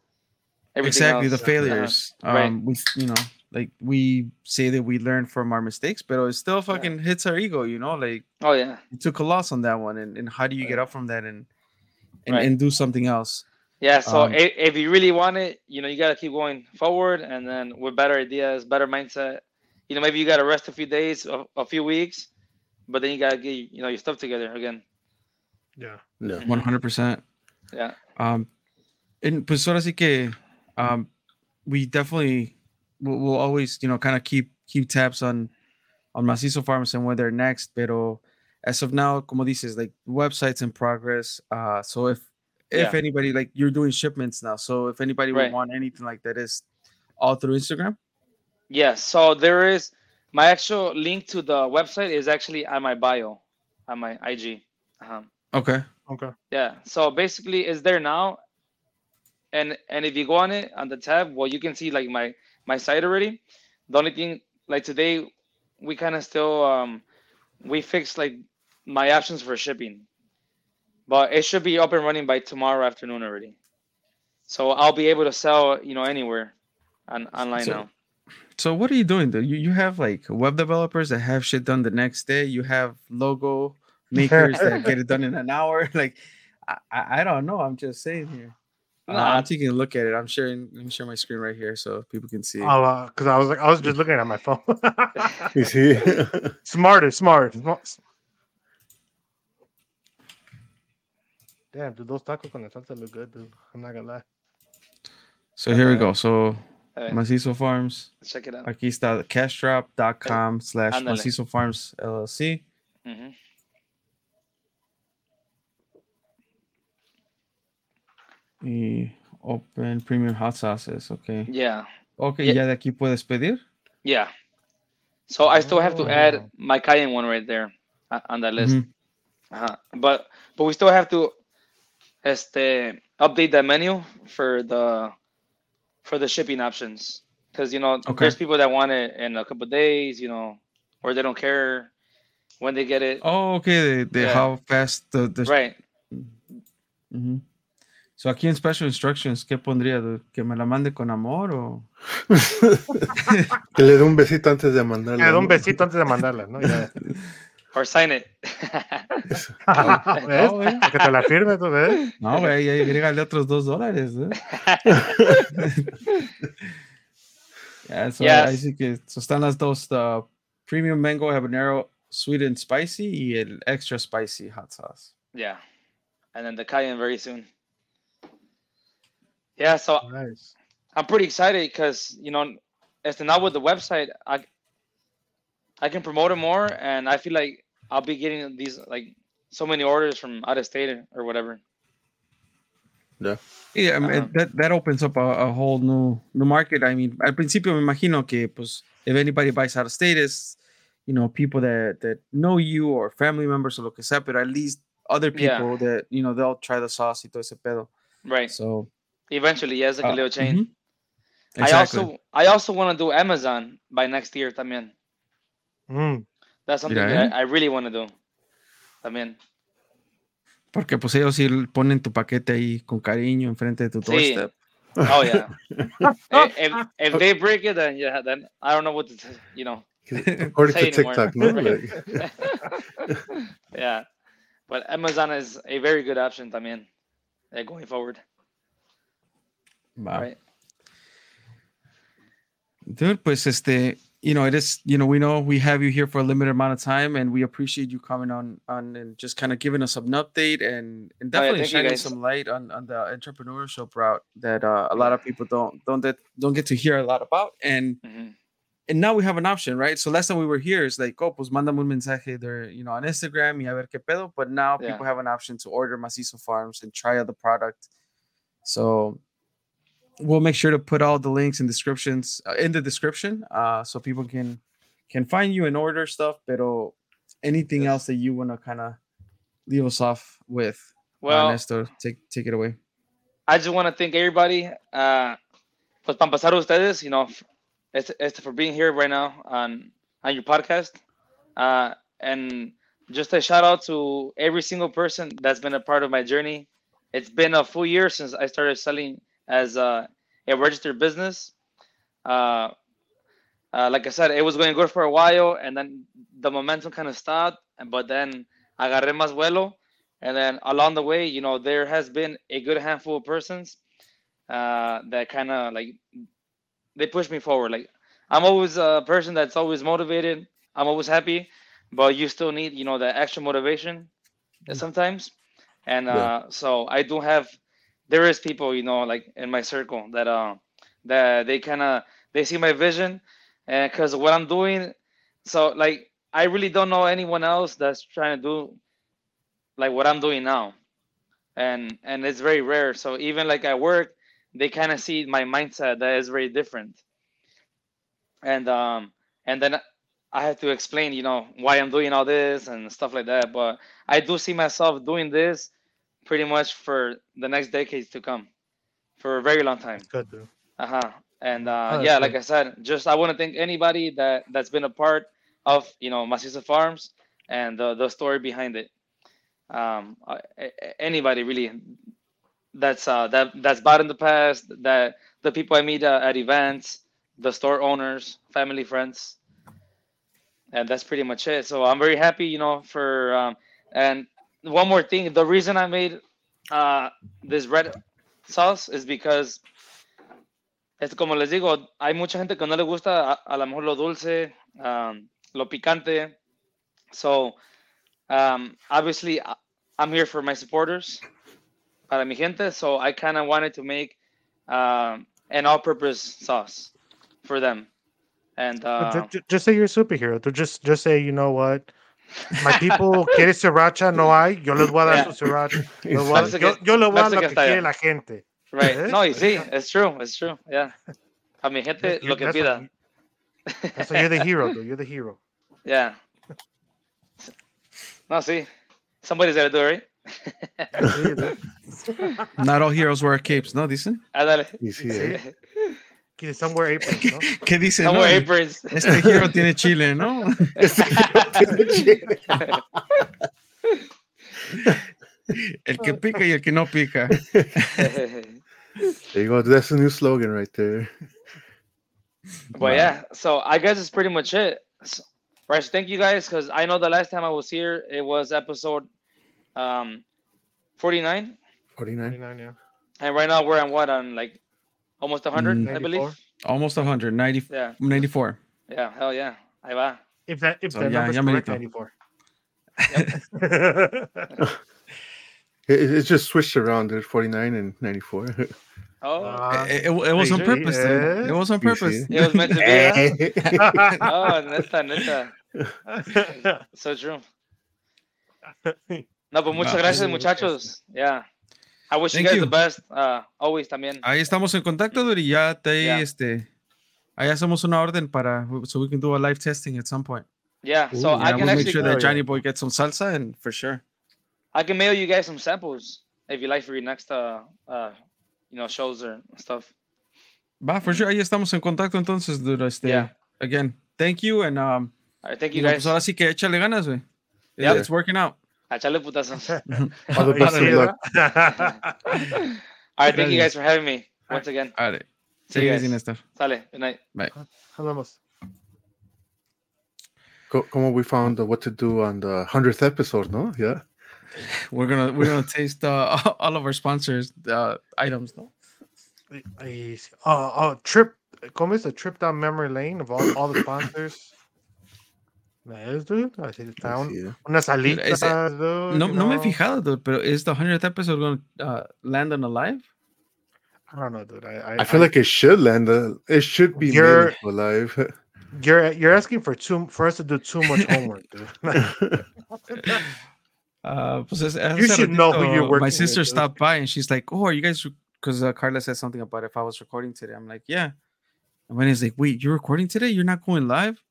everything. Exactly, else. The failures. Uh, um, right. We, you know, like we say that we learn from our mistakes, but it still fucking yeah. hits our ego, you know. Like, oh yeah, you took a loss on that one, and, and how do you get up from that and and, right. and do something else? Yeah. So um, if, if you really want it, you know, you gotta keep going forward, and then with better ideas, better mindset, you know, maybe you gotta rest a few days, a, a few weeks. But then you gotta get you know your stuff together again. Yeah, yeah, one hundred percent. Yeah. Um, and pues ahora sí que, um, we definitely will we'll always you know kind of keep keep tabs on on Macizo Farms and where they're next. Pero as of now, como dices, like websites in progress. Uh, so if if yeah. anybody like you're doing shipments now, so if anybody right. would want anything like that, is all through Instagram. Yeah. So there is. My actual link to the website is actually on my bio, on my I G. Uh-huh. Okay. Okay. Yeah. So basically, it's there now, and and if you go on it on the tab, well, you can see like my my site already. The only thing like today, we kind of still um we fixed like my options for shipping, but it should be up and running by tomorrow afternoon already. So I'll be able to sell you know anywhere, on online so- now. So what are you doing though? You you have like web developers that have shit done the next day. You have logo makers that get it done in an hour. Like I, I don't know. I'm just saying here. Uh, nah. I'm taking a look at it. I'm sharing I'm sharing my screen right here so people can see. Oh, uh, because I was like I was just looking at my phone. You see, smarter, smart. Damn, dude, those tacos on the salsa look good, dude. I'm not gonna lie. So here we go. So. Right. Macizo Farms. Let's check it out. Aquí está cashdrop.com slash Macizo Farms L L C. Mm-hmm. Y open premium hot sauces. Okay. Yeah. Okay, yeah. ¿Ya de aquí puedes pedir? Yeah. So I still have to oh. add my cayenne one right there on that list. Mm-hmm. Uh-huh. But but we still have to este, update that menu for the... for the shipping options, because you know okay. there's people that want it in a couple of days, you know, or they don't care when they get it. Oh, okay. They, they yeah. how fast the, the right. Uh-huh. So aquí en Special Instructions, ¿qué pondría? ¿Que me la mande con amor o...? Que le dé un besito antes de mandarla. Que le dé un besito antes de mandarla, ¿no? Ya. Or sign it. ¿Ves? No, que te la firme, ¿tú ves? No, güey, ya agrégale otros dos dólares, ¿eh? Yeah, so yes. Ahí sí que so están las dos, uh, Premium Mango Habanero Sweet and Spicy y el Extra Spicy Hot Sauce. Yeah. And then the cayenne very soon. Yeah, so nice. I'm pretty excited because, you know, as now with the website, I I can promote it more, and I feel like I'll be getting these, like, so many orders from out of state or whatever. Yeah. Yeah, I mean, uh-huh. that, that opens up a, a whole new new market. I mean, al principio me imagino que, pues, if anybody buys out of state, it's, you know, people that, that know you or family members or lo que sea, but at least other people yeah. that, you know, they'll try the sauce y todo ese pedo. Right. So eventually, yes, like uh, a little chain. Mm-hmm. Exactly. I also I also want to do Amazon by next year también. Mm. That's something Mira, that I, I really want to do. También. Porque pues ellos sí ponen tu paquete ahí con cariño enfrente de tu doorstep. Sí. Oh yeah. if, if they break it, then yeah, then I don't know what to, you know. Or say to TikTok, no? Yeah. But Amazon is a very good option también. Yeah, going forward. Wow. Right. Dude, pues este, you know, it is, you know, we know we have you here for a limited amount of time, and we appreciate you coming on on and just kind of giving us an update and, and definitely oh, yeah, shining some light on, on the entrepreneurship route that uh, a lot of people don't don't that don't get to hear a lot about. And mm-hmm. and now we have an option, right? So last time we were here, it's like, oh, pues mandame un mensaje there, you know, on Instagram, y a ver qué pedo. But now yeah. people have an option to order Macizo Farms and try out the product. So we'll make sure to put all the links and descriptions uh, in the description, uh, so people can can find you and order stuff. Pero anything yes. else that you want to kind of leave us off with, well, uh, Nestor, take take it away. I just want to thank everybody. Uh, pues para empezar ustedes, you know, it's, it's for being here right now on on your podcast, uh, and just a shout out to every single person that's been a part of my journey. It's been a full year since I started selling as uh, a registered business. Uh, uh, like I said, it was going good for a while, and then the momentum kind of stopped, but then agarré más vuelo, and then along the way, you know, there has been a good handful of persons uh, that kind of, like, they push me forward. Like, I'm always a person that's always motivated, I'm always happy, but you still need, you know, that extra motivation mm-hmm. sometimes, and yeah. uh, so I do have there is people, you know, like in my circle that uh, that they kind of, they see my vision and because of what I'm doing. So, like, I really don't know anyone else that's trying to do, like, what I'm doing now. And and it's very rare. So even, like, at work, they kind of see my mindset that is very different. And um, and then I have to explain, you know, why I'm doing all this and stuff like that. But I do see myself doing this pretty much for the next decades to come, for a very long time. Good, dude. Uh-huh. And uh, oh, yeah, good. Like I said, just I want to thank anybody that, that's been a part of, you know, Macizo Farms and the, the story behind it. Um, uh, anybody really that's uh, that that's bought in the past, that the people I meet uh, at events, the store owners, family, friends, and that's pretty much it. So I'm very happy, you know, for um, and. One more thing. The reason I made uh, this red sauce is because, es como les digo, hay mucha gente que no le gusta a, a lo mejor lo dulce, um, lo picante. So, um, obviously, I'm here for my supporters, para mi gente. So, I kind of wanted to make uh, an all-purpose sauce for them. And uh, just, just say you're a superhero. Just, just say, you know what? My people, ¿quiere sriracha? No hay. Yo les voy a dar yeah. su sriracha. Yo, yo les voy a dar lo que quiere la gente. Right. ¿Eh? No, y sí, it's true, it's true. Yeah. A mi gente, lo que pida. So you're the hero, though. You're the hero. Yeah. No, sí. Somebody's got to do it, right? Not all heroes wear capes, ¿no? Dicen. Ah, dale. Sí, sí, eh. Somewhere aprons, ¿no? ¿Qué dice? Somewhere no, aprons. Este hero tiene chile, ¿no? Este hero tiene chile. El que pica y el que no pica. There you go. That's a new slogan right there. But wow. Yeah, so I guess it's pretty much it. So, right, so thank you guys, because I know the last time I was here, it was episode um, forty-nine. forty-nine. forty-nine, yeah. And right now we're on what? On like almost one hundred, ninety-four. I believe. Almost one hundred. ninety, yeah. ninety-four. Yeah, hell yeah. Ahí va. If that, if so, that yeah, number's yeah, correct, ninety-four. Yep. It, it just switched around. There's forty-nine and ninety-four. Oh, uh, it, it, it was on purpose. Yeah. It was on purpose. It was meant to be. Oh, neta, neta. So true. No, but muchas gracias, muchachos. Yeah. I wish Thank you guys you. the best. Uh, always también. Ahí estamos en contacto, Duri. Ya te yeah. este. Ahí hacemos una orden para so we can do a live testing at some point. Yeah. Ooh, so yeah, I can we'll actually make sure that Johnny Boy gets some salsa, and for sure. I can mail you guys some samples if you like for your next, uh, uh, you know, shows or stuff. Bah, for sure. Ahí estamos en contacto entonces, dude. Este, yeah. Again, thank you and um. All right, thank you guys. Pues ahora sí que échale ganas, güey. Yeah, it's working out. Échale putazos. All the best of luck. All right, thank you guys for having me once again. All right. See you guys. Sale. Good night. Bye. Hablamos. Como we found uh, what to do on the hundredth episode, no? Yeah. We're gonna we're gonna taste uh, all of our sponsors' uh, items, though. No? Uh, uh, trip, come is a trip down memory lane of all, all the sponsors. Nice, dude. I think it's down. Yeah. Una salita, it, dude, no, no, me he fijado, dude. But is the hundredth episode gonna uh, land on a live? I don't know, dude. I I, I feel I, like it should land. A, it should be made alive. You're you're asking for too for us to do too much homework, dude. Uh, pues es, es you should ratito, know who you're working. My sister with, stopped dude. by and she's like, "Oh, are you guys?" Because uh, Carla said something about if I was recording today. I'm like, "Yeah." And when it's like, "Wait, you're recording today? You're not going live?"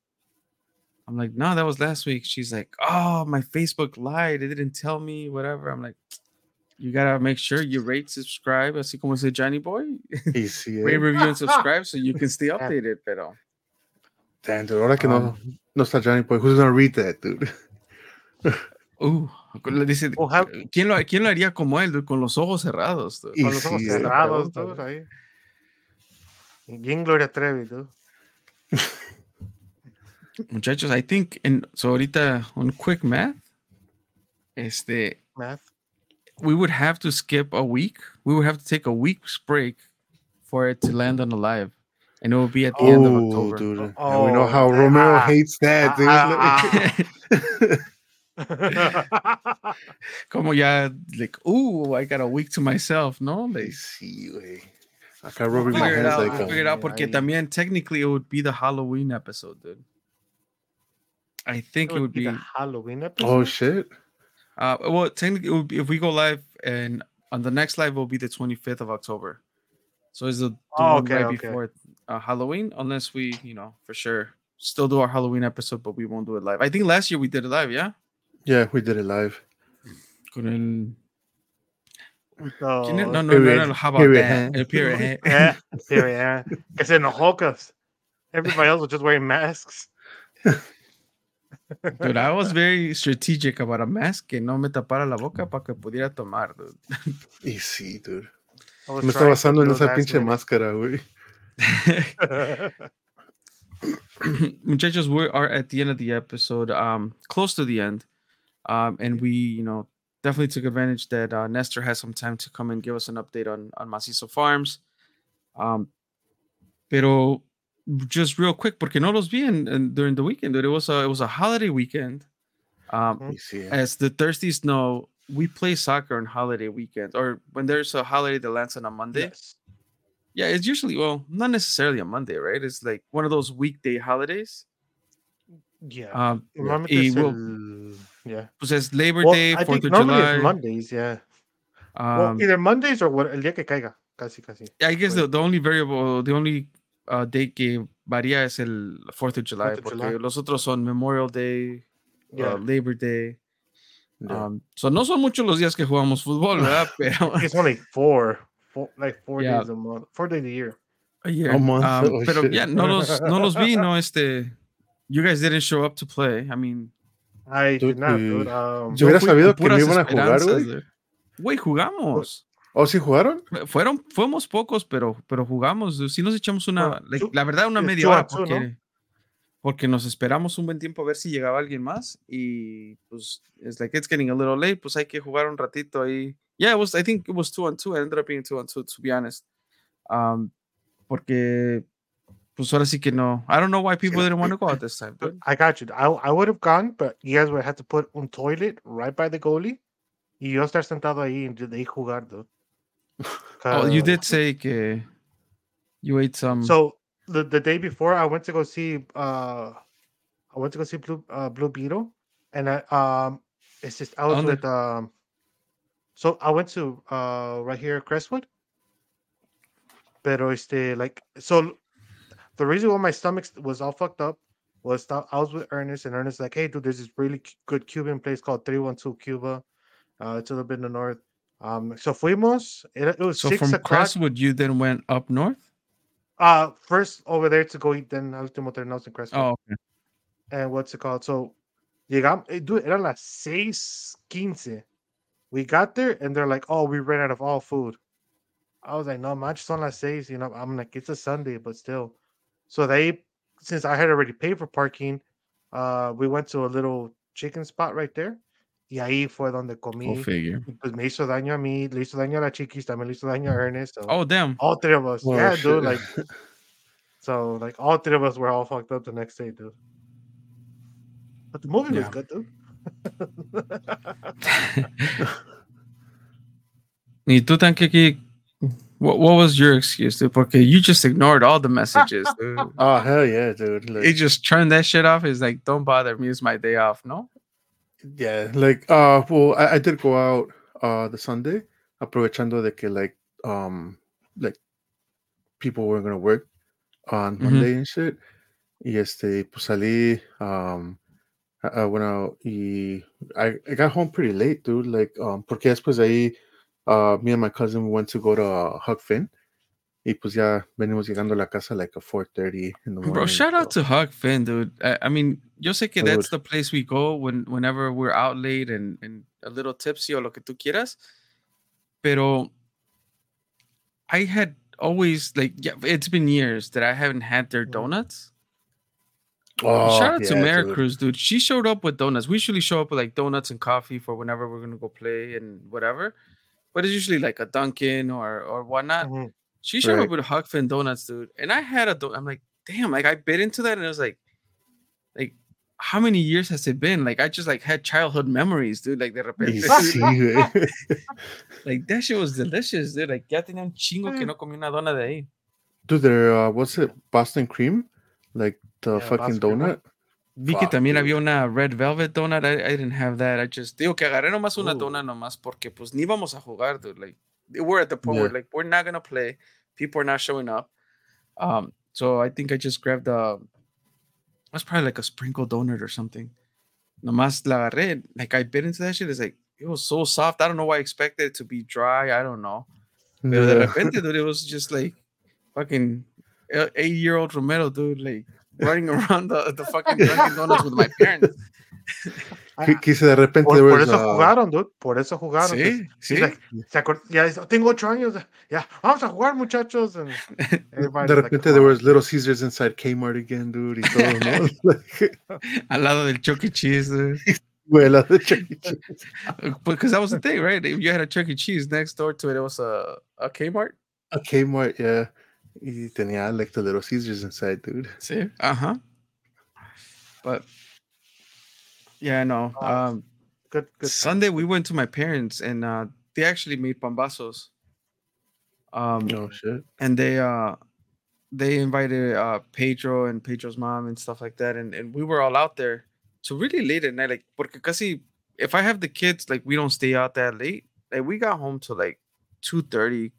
I'm like, "No, that was last week." She's like, "Oh, my Facebook lied. It didn't tell me whatever." I'm like, "You gotta make sure you rate, subscribe, así como dice Johnny Boy. Rate, review, and subscribe so you can stay updated." Pero, damn, dude, ahora que no no está Johnny Boy, who's gonna read that, dude? Uh, dice, oh, how... ¿quién, lo, ¿Quién lo haría como él? Con los ojos cerrados. Dude. Con los ojos sí, cerrados. Pregunta, dude, ahí. Bien Gloria Trevi. Dude. Muchachos, I think, in, so ahorita, on quick math, este, math, we would have to skip a week. We would have to take a week's break for it to land on a live. And it will be at the oh, end of October. Dude. Oh, and we know how Romero ah, hates that. Dude. Ah, ah, Como ya, like, ooh, I got a week to myself, no? Like, sí, güey. I can't remember my hands like that. Figure it out, porque también, technically, it would be the Halloween episode, dude. I think it would, it would be... be the Halloween episode? Oh, shit. Uh, well, technically, it would be, if we go live, and on the next live, will be the twenty-fifth of October. So it's the, the oh, one okay, right okay. before uh, Halloween, unless we, you know, for sure, still do our Halloween episode, but we won't do it live. I think last year we did it live, yeah? Yeah, we did it live. Con el... No, ¿Quién es? no, no, period. no, no, how about period. that? El period. Yeah, period. It's in the Hulkas. Everybody else was just wearing masks. Dude, I was very strategic about a mask que no me tapara la boca para que pudiera tomar, dude. Y sí, dude. Me está basando en esa pinche máscara, güey. Muchachos, we are at the end of the episode, um, close to the end. Um, and we, you know, definitely took advantage that uh, Nestor has some time to come and give us an update on, on Macizo Farms. Um, pero just real quick, porque no los vi in, in, during the weekend. Dude. It was a, it was a holiday weekend. Um, as the Thirsties know, we play soccer on holiday weekends, or when there's a holiday that lands on a Monday. Yes. Yeah, it's usually, well, not necessarily a Monday, right? It's like one of those weekday holidays. Yeah. Um, it will, el... Yeah. Pues es Labor well, Day, I Fourth think of normally July. It's Mondays, yeah. Um, well, either Mondays or what, el día que caiga, casi, casi. I guess the, the only variable, the only uh, day que varía es el Fourth of July, Fourth of porque July. Los otros son Memorial Day, yeah. uh, Labor Day. Yeah. Um, so no son muchos los días que jugamos fútbol, ¿verdad? Pero it's only four, four like four yeah. days a month, four days a year. A year. A month. Um, oh, pero yeah, no los, no los vi, no este. You guys didn't show up to play. I mean, I did not. Dude. Um, yo hubiera sabido que no iban a jugar, güey. Güey, jugamos. ¿O sí jugaron? Fueron, fuimos pocos, pero, pero jugamos. Sí nos echamos una, la, la verdad, una media hora, porque, porque nos esperamos un buen tiempo a ver si llegaba alguien más. Y pues, it's like it's getting a little late, pues hay que jugar un ratito ahí. Yeah, it was, I think it was two on two. It ended up being two on two, to be honest. Um, porque, pues ahora sí que no. I don't know why people didn't want to go out this time. But... I got you. I, I would have gone, but you guys would have to put un toilet right by the goalie. Y yo estar sentado ahí y de ahí jugar, dude. Oh, you did say que you ate some. So the, the day before, I went to go see. Uh, I went to go see Blue uh, Blue Beetle, and I um, it's just I was with um. So I went to uh right here Crestwood. Pero este like so, the reason why my stomach was all fucked up was that I was with Ernest, and Ernest was like, hey dude, there's this really good Cuban place called three twelve Cuba. Uh, it's a little bit in the north. Um, so fuimos. It, it was so six from o'clock. Crestwood, you then went up north. Uh, first over there to go eat, then al último terminamos in Crestwood. Oh, okay. And what's it called? So, llegamos. Dude, eran las seis quince. We got there, and they're like, "Oh, we ran out of all food." I was like, "No, manches, son las seis." You know, I'm like, "It's a Sunday, but still." So they, since I had already paid for parking, uh, we went to a little chicken spot right there. Y ahí fue donde comí. Pues me hizo daño a mí, le hizo daño a la chiquis, también le hizo daño a Ernest. So oh, damn. All three of us. Oh, yeah, shit. Dude. Like, so, like, all three of us were all fucked up the next day, dude. But the movie yeah. was good, dude. Y tú, Tankeki, what, what was your excuse, dude? Porque you just ignored all the messages, dude. Oh, hell yeah, dude. Like, it just turned that shit off. It's like, don't bother me. It's my day off, no? Yeah, like, uh, well, I, I did go out uh the Sunday, aprovechando de que, like, um, like, people weren't going to work on Monday mm-hmm. and shit. Y este, pues salí, um, I, I went out, y I, I got home pretty late, dude, like, um, porque después de ahí, uh, me and my cousin went to go to Huck Finn, y pues ya venimos llegando a la casa like at four thirty in the morning. Bro, shout out so. to Huck Finn, dude. I, I mean, yo sé que dude. that's the place we go when, whenever we're out late and, and a little tipsy o lo que tú quieras. Pero I had always, like, yeah, it's been years that I haven't had their donuts. Oh, shout out yeah, to Maricruz, dude. dude. She showed up with donuts. We usually show up with, like, donuts and coffee for whenever we're going to go play and whatever. But it's usually, like, a Dunkin' or, or whatnot. Mm-hmm. She showed right. up with Huck Finn donuts, dude. And I had a donut. I'm like, damn, like I bit into that and it was like, like, how many years has it been? Like, I just like had childhood memories, dude. Like, de repente. Sí, like, that shit was delicious, dude. Like, ya tenía un chingo que no comí una dona de ahí. Dude, there, uh, what's it? Boston cream? Like, the yeah, fucking Boston donut? Vi que también había una red velvet donut. I, I didn't have that. I just, digo que agarré nomás una Ooh. dona nomás porque pues ni vamos a jugar, dude. Like, we're at the point yeah. where like we're not gonna play, people are not showing up, um so I think I just grabbed a that's probably like a sprinkle donut or something. Nomás la agarré, like I bit into that shit. It's like it was so soft. I don't know why I expected it to be dry. I don't know. Pero yeah. de repente, dude, it was just like fucking eight-year-old Romero, dude, like running around the, the fucking donuts with my parents. Quise de repente por, por eso uh... jugaron, dude. Por eso jugaron. Sí, sí. Like, se acord... ya tengo ocho años. Ya, vamos a jugar, muchachos. And de repente, like, oh. there was Little Caesars inside Kmart again, dude. Y todo, ¿no? Like... Al lado del Chuck E. Cheese, dude. Güey, al lado del Chuck E. Cheese. Because that was the thing, right? If you had a Chuck E. Cheese next door to it, it was a, a Kmart. A Kmart, yeah. Y tenía, like, the Little Caesars inside, dude. Sí, ajá. Uh-huh. But... Yeah, no. Um, um, good, good. Sunday we went to my parents and uh, they actually made pambazos. Um, oh shit! And they uh, they invited uh, Pedro and Pedro's mom and stuff like that, and, and we were all out there till really late at night. Like, porque casi if I have the kids, like we don't stay out that late. Like we got home till like two thirty,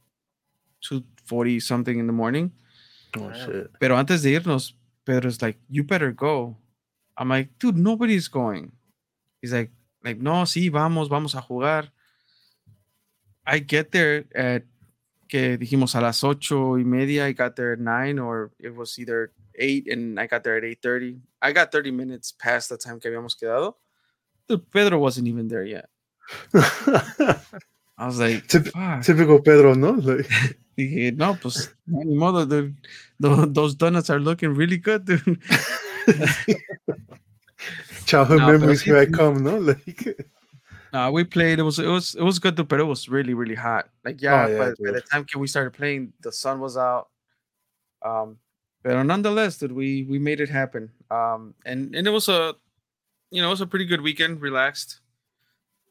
two forty something in the morning. Oh shit! Pero antes de irnos, Pedro's like, you better go. I'm like, dude, nobody's going. He's like, like, no, sí, vamos, vamos a jugar. I get there at, que dijimos a las ocho y media. I got there at nine, or it was either eight, and I got there at eight thirty. I got thirty minutes past the time que habíamos quedado. Dude, Pedro wasn't even there yet. I was like, Typ- typical Pedro, no? Like, yeah, no, pues, any modo, dude. Those donuts are looking really good, dude. Childhood no, memories, here I come, no? Like, no, we played. It was, it was, it was good, dude, but it was really, really hot. Like, yeah, oh, yeah by, by the time we started playing, the sun was out. Um, but nonetheless, dude, we we made it happen. Um, and and it was a, you know, it was a pretty good weekend. Relaxed.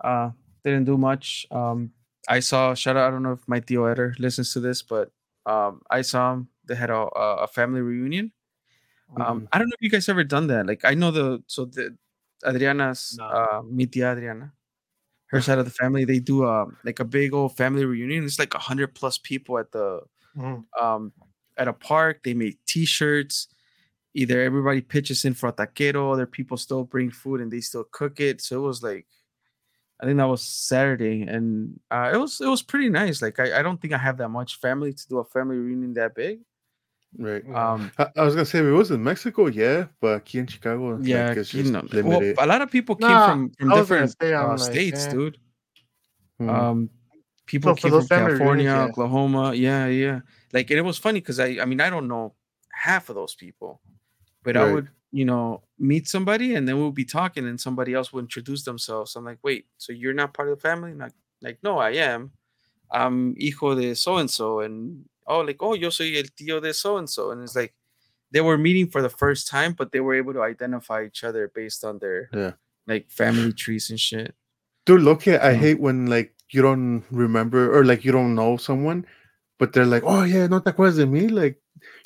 Uh, didn't do much. Um, I saw. Shout out. I don't know if my tío Eder listens to this, but um, I saw him. They had a a family reunion. Um, mm-hmm. I don't know if you guys ever done that. Like, I know the so the Adriana's no. uh, mi tía Adriana, her side of the family. They do um like a big old family reunion. It's like a hundred plus people at the mm. um. at a park. They made t-shirts. Either everybody pitches in for a taquero, other people still bring food and they still cook it. So it was like, I think that was Saturday, and uh, it was it was pretty nice. Like, I, I don't think I have that much family to do a family reunion that big. Right. Um, I, I was gonna say, it was in Mexico, yeah, but here in Chicago, yeah, like, it's just no, well, a lot of people came nah, from, from different say, uh, like, states, yeah. dude. Mm-hmm. Um, people so came from California, reunions, yeah. Oklahoma, yeah, yeah. Like, and it was funny because I, I mean, I don't know half of those people, but right. I would, you know, meet somebody and then we'll be talking and somebody else would introduce themselves. I'm like, wait, so you're not part of the family? Not like, no, I am. I'm hijo de so-and-so. And oh, like, oh, yo soy el tío de so-and-so. And it's like, they were meeting for the first time, but they were able to identify each other based on their yeah. like family trees and shit. Dude, look here, I um, hate when like you don't remember or like you don't know someone. But they're like, oh, yeah, no te acuerdas de me? Like,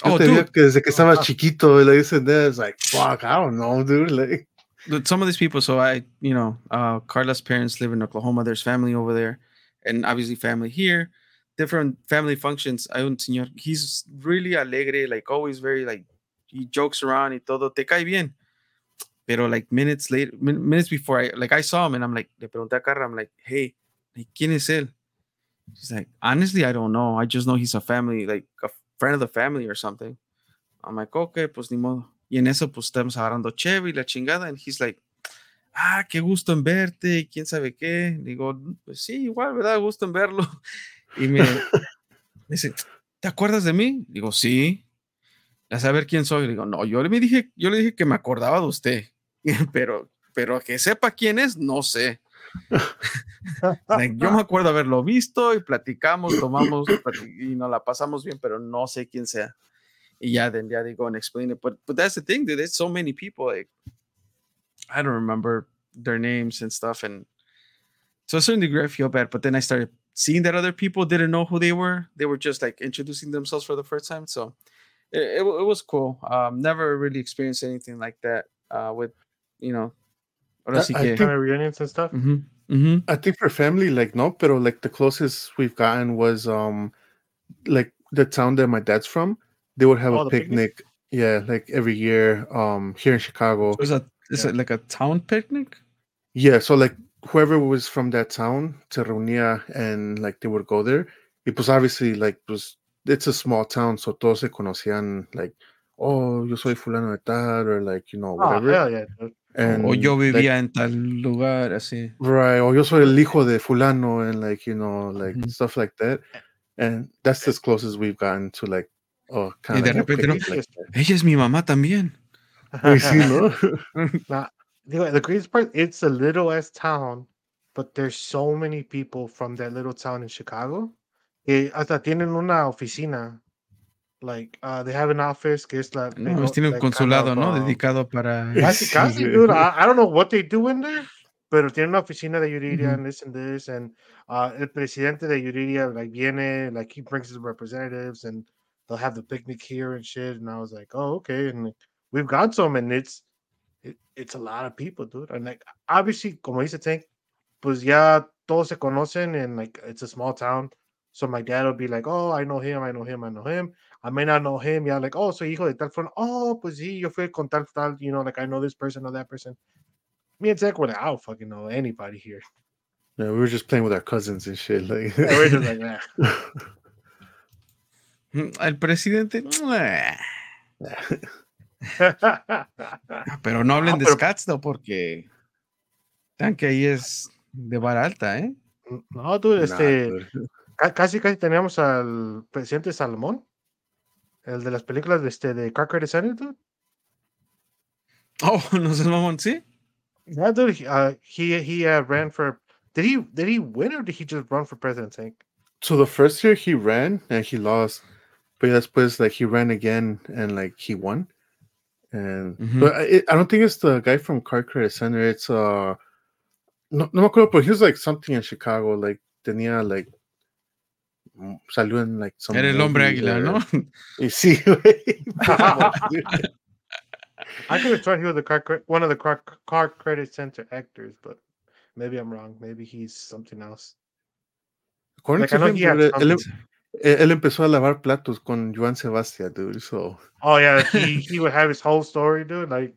oh, dude. Desde que estaba chiquito, like, this and that. It's like, fuck, I don't know, dude. Like, dude, some of these people, so I, you know, uh, Carla's parents live in Oklahoma. There's family over there. And obviously family here. Different family functions. Hay un señor, he's really alegre, like, always very, like, he jokes around y todo. Te cae bien. Pero, like, minutes later, min- minutes before, I like, I saw him and I'm like, le pregunté a Carla, I'm like, hey, ¿quién es él? She's like, honestly, I don't know. I just know he's a family, like a friend of the family or something. I'm like, okay, pues ni modo. Y en eso, pues estamos agarrando Chevy, la chingada. And he's like, ah, qué gusto en verte. ¿Quién sabe qué? Le digo, pues sí, igual, ¿verdad? Gusto en verlo. Y me, me dice, ¿te acuerdas de mí? Le digo, sí. A saber quién soy. Le digo, no, yo le, me dije, yo le dije que me acordaba de usted. pero, pero que sepa quién es, no sé. Like, yo me acuerdo haberlo visto y platicamos, tomamos platic- y nos la pasamos bien, pero no sé quién sea. Y ya, then, yeah, they go and explain it. But, but that's the thing, dude. There's so many people. Like, I don't remember their names and stuff. And to a certain degree, I feel bad. But then I started seeing that other people didn't know who they were. They were just like introducing themselves for the first time. So it, it, it was cool. Um, never really experienced anything like that uh, with, you know, I, I think, reunions and stuff. Mm-hmm, mm-hmm. I think for family, like no, pero like the closest we've gotten was um, like the town that my dad's from. They would have oh, a picnic, picnic, yeah, like every year. Um, here in Chicago, so is that is yeah. it like a town picnic? Yeah, so like whoever was from that town, se reunía, and like they would go there. It was obviously like it was it's a small town, so todos se conocían. Like, oh, yo soy fulano de tal, or like you know whatever. Oh, hell yeah. And or yo vivía like, en tal lugar, así. Right, or yo soy el hijo de fulano, and like, you know, like mm-hmm. stuff like that. And that's as close as we've gotten to like, oh, kind of. Y de repente, no, like ella es mi mamá también. Sí, ¿no? Nah, the greatest part, it's a little ass town, but there's so many people from that little town in Chicago. Que hasta tienen una oficina. Like, uh, they have an office. Que es la, no, know, tiene un like consulado, kind of, ¿no? Um, dedicado para... Casi, casi, dude. I, I don't know what they do in there, pero tiene una oficina de Yuridia mm-hmm. and this and this, and uh, el presidente de Yuridia, like, viene, like, he brings his representatives, and they'll have the picnic here and shit, and I was like, oh, okay, and like, we've got some, and it's it, it's a lot of people, dude, and, like, obviously, como dice Tank, pues ya todos se conocen, and, like, it's a small town, so my dad will be like, oh, I know him, I know him, I know him, I may not know him. Yeah, like, oh, so hijo de tal from, oh, pues sí, yo fui con tal, tal, you know, like, I know this person or that person. Me and Zach were like, I don't fucking know anybody here. Yeah, we were just playing with our cousins and shit. Like, yeah, we were just like, nah. El presidente, pero no hablen de Scottsdale porque, tan que ahí es de bar alta, ¿eh? No, tú, este, Nah, tú- ca- casi, casi teníamos al presidente Salomón, el de las películas de, este, de Carcade Senator. Oh, no sé, mamón, sí. Yeah, dude. He uh, he, he uh, ran for. Did he did he win or did he just run for president? I think. So the first year he ran and he lost, but después like he ran again and like he won. And Mhm. but I, it, I don't think it's the guy from Car Credit Center. It's uh no no me acuerdo, but he was like something in Chicago. Like tenía like mm, salió en like some Era el hombre movie águila, ¿no? or y sí, güey. Mamón, dude. I could have sworn he was the car, cre- one of the car, car credit center actors, but maybe I'm wrong. Maybe he's something else. According Like I to know him, he had dude, él, something. él- él empezó a lavar platos con Joan Sebastián, dude. So Oh yeah, he he would have his whole story, dude. Like,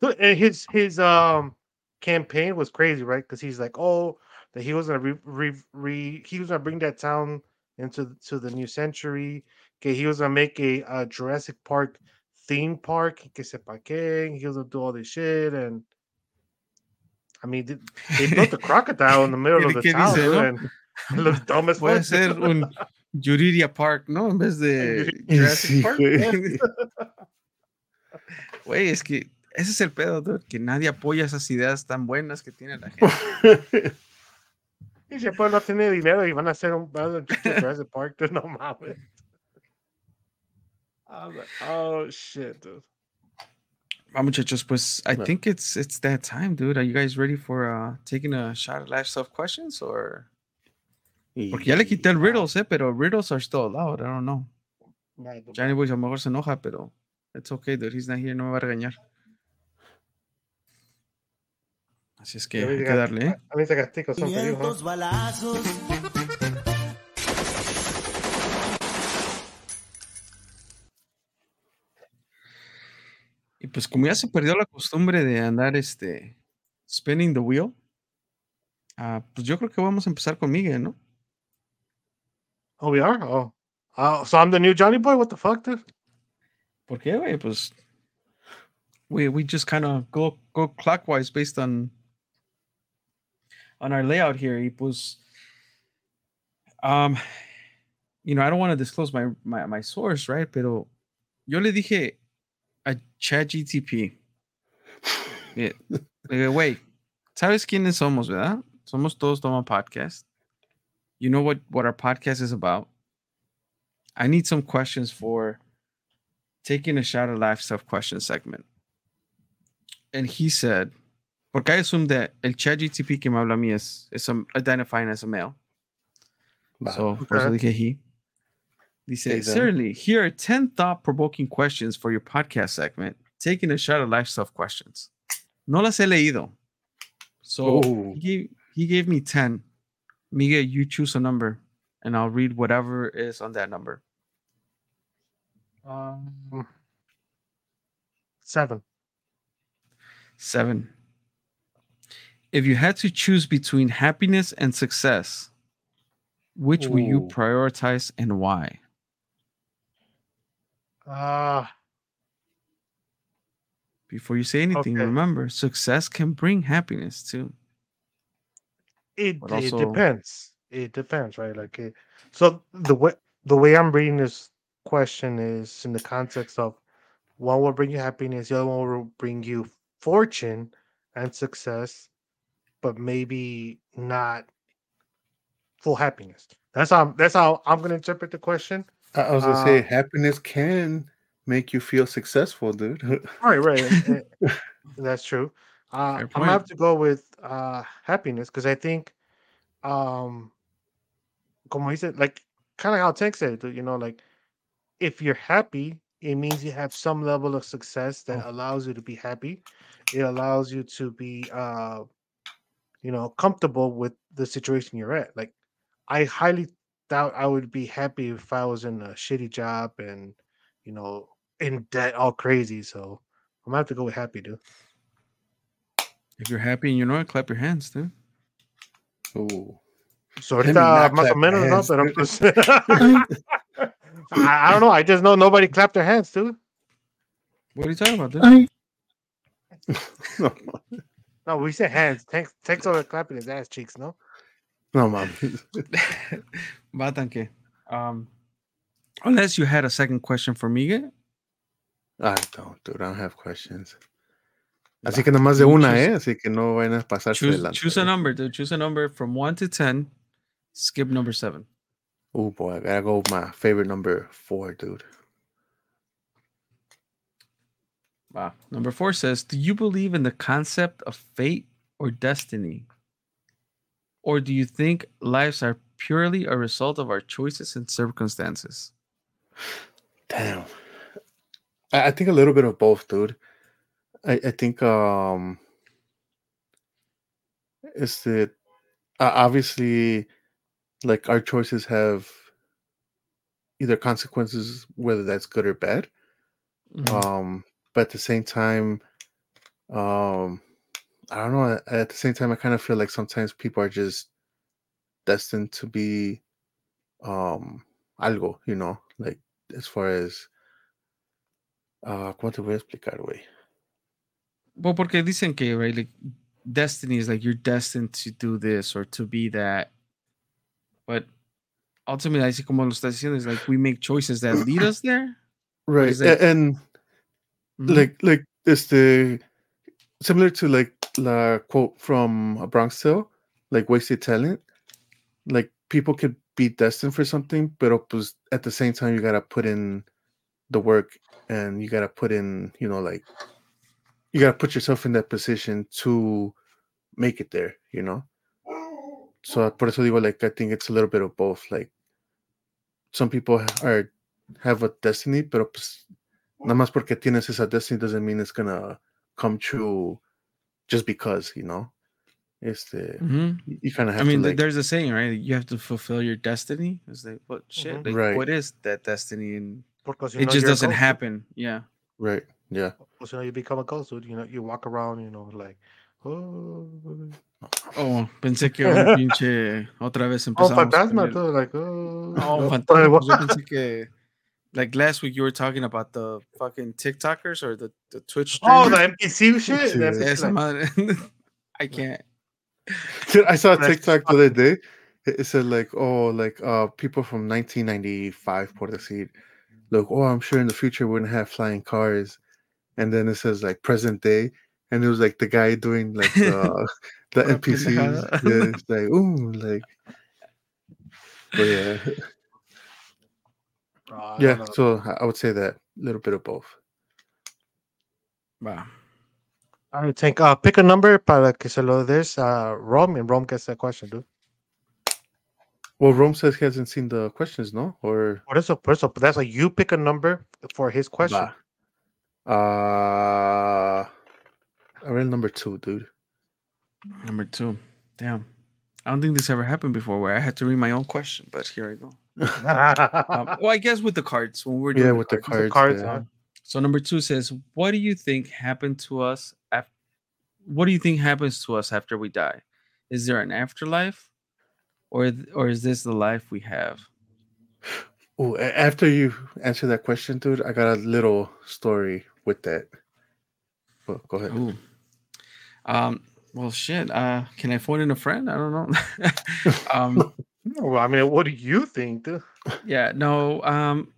dude, and his his um campaign was crazy, right? Because he's like, oh, that he was gonna re, re, re he was gonna bring that town into th- to the new century. Okay, he was gonna make a, uh Jurassic Park theme park. Que sepa que. He was gonna do all this shit, and I mean, th- they built a crocodile in the middle of ¿Qué, the qué town, dice, dude, no? and it looks dumb as Puede fuck. ser un Yuridia Park, ¿no? En vez de y Jurassic sí, Park. güey. Güey, es que ese es el pedo, dude, que nadie apoya esas ideas tan buenas que tiene la gente. Y se puede no tener dinero y van a hacer un van a hacer Jurassic Park, dude, no mames. I was like, oh shit, dude. Ah, muchachos, pues I No. think it's it's that time, dude. Are you guys ready for uh, taking a shot at last of questions or? Porque ya le quité el riddles, eh, pero riddles are still allowed. I don't know. Nah, dude, Johnny Boys a lo mejor se enoja, pero it's okay, dude. He's not here, no me va a regañar. Así es que at hay least I que got- darle, eh. at least I got tickle something for you, huh? quinientos balazos, Y pues como ya se perdió la costumbre de andar este spinning the wheel, ah, pues yo creo que vamos a empezar con Miguel, ¿no? Oh, we are. Oh, oh, so I'm the new Johnny Boy. What the fuck, dude? ¿Por qué, güey? Pues we we just kind of go go clockwise based on on our layout here. Y pues um you know, I don't want to disclose my, my my source, right? Pero yo le dije a ChatGTP, eh, le digo, güey, ¿sabes quiénes somos, verdad? Somos Todos Toma Podcast. You know what what our podcast is about. I need some questions for taking a shot at life stuff question segment. And he said, porque I assume that el ChatGTP que me habla a mí es, is um, identifying as a male. Va. So, por eso Okay. dije he. Dice, Hey, then. certainly, here are ten thought-provoking questions for your podcast segment, taking a shot at life stuff questions. No las he leído. So Oh. he gave, he gave me ten. Miguel, you choose a number, and I'll read whatever is on that number. Um, Seven. Seven. If you had to choose between happiness and success, which will you Ooh. prioritize and why? Uh Before you say anything, Okay. remember, success can bring happiness too. it But it also- depends. It depends, right? Like, it, so the way the way I'm reading this question is in the context of one will bring you happiness, the other one will bring you fortune and success, but maybe not full happiness. That's how that's how I'm gonna interpret the question. I I was gonna say Uh, happiness can make you feel successful, dude. All right, right, and- and- and that's true. Uh, Fair I'm gonna point. have to go with uh, happiness because I think, um, como he said, like kind of how Tank said it, you know, like if you're happy, it means you have some level of success that allows you to be happy. It allows you to be, uh, you know, comfortable with the situation you're at. Like, I highly doubt I would be happy if I was in a shitty job and, you know, in debt all crazy. So I'm gonna have to go with happy, dude. If you're happy and you know it, clap your hands, dude. Ooh. So Let me ahorita not más o clap my menos, ¿no? hands, Pero dude. pues. I, I don't know. I just know nobody clapped their hands, dude. What are you talking about, dude? No. No, we said hands. Tank, Tank's over clapping his ass cheeks, no? No, mom. Batanque. Um, unless you had a second question for Miguel. I don't, dude. I don't have questions. Así que nomás de una, choose, eh. Así que no vayan a pasarse choose, delante. Choose a number, dude. Choose a number from one to ten. Skip number seven. Oh, boy. I gotta go with my favorite number four, dude. Wow. Number four says, do you believe in the concept of fate or destiny? Or do you think lives are purely a result of our choices and circumstances? Damn. I, I think a little bit of both, dude. I, I think um, it's the uh, obviously like our choices have either consequences, whether that's good or bad. Mm-hmm. Um, but at the same time, um, I don't know. At the same time, I kind of feel like sometimes people are just destined to be um, algo, you know, like as far as uh, ¿cómo te voy a explicar, güey? Well, porque dicen que, right, like destiny is like you're destined to do this or to be that. But ultimately, I see como lo estás diciendo, is like we make choices that lead us there. Right. Like, and mm-hmm. like, like it's the similar to like the quote from A Bronx Tale, like wasted talent. Like people could be destined for something, pero pues at the same time, you got to put in the work and you got to put in, you know, like, you got to put yourself in that position to make it there, you know? So, por eso digo, like, I think it's a little bit of both. Like, some people are have a destiny, pero pues, nada más porque tienes esa destiny doesn't mean it's going to come true just because, you know? It's the, mm-hmm. you kind of have I mean, to, like, there's a saying, right? You have to fulfill your destiny. It's like, what shit? Mm-hmm. Like, right. What is that destiny? And it just doesn't coach. happen. Yeah. Right. Yeah. So you become a ghost, dude. You know, you walk around, you know, like, oh. Oh, pensé que un pinche otra vez empezamos. Oh, fantasma, todo, like, oh. Oh, fantasma. Yo pensé que, like, last week you were talking about the fucking TikTokers or the, the Twitch streamers. Oh, the M P C shit? Yes, I can't. Dude, I saw a TikTok the other day. It said, like, oh, like, uh, people from nineteen ninety-five, por decir, like, oh, I'm sure in the future we're going to have flying cars. And then it says like present day, and it was like the guy doing like the, the N P Cs. Yeah, it's like ooh, like. But yeah, oh, yeah. Know. So I would say that a little bit of both. Wow. I would think uh, pick a number para que se lo des uh, Rome, and Rome gets that question, dude. Well, Rome says he hasn't seen the questions, no? Or what is a person? That's like you pick a number for his question. Bah. Uh, I read number two, dude. Number two. Damn. I don't think this ever happened before where I had to read my own question, but here I go. um, well, I guess with the cards. when we're doing Yeah, with the cards. The cards, the cards yeah. So number two says, what do you think happened to us? Af- what do you think happens to us after we die? Is there an afterlife? Or, or is this the life we have? Oh, after you answer that question, dude, I got a little story with that. Well, go ahead. Ooh. Um, well, shit. Uh, can I phone in a friend? I don't know. um, no, I mean, what do you think, dude? Yeah, no. Um,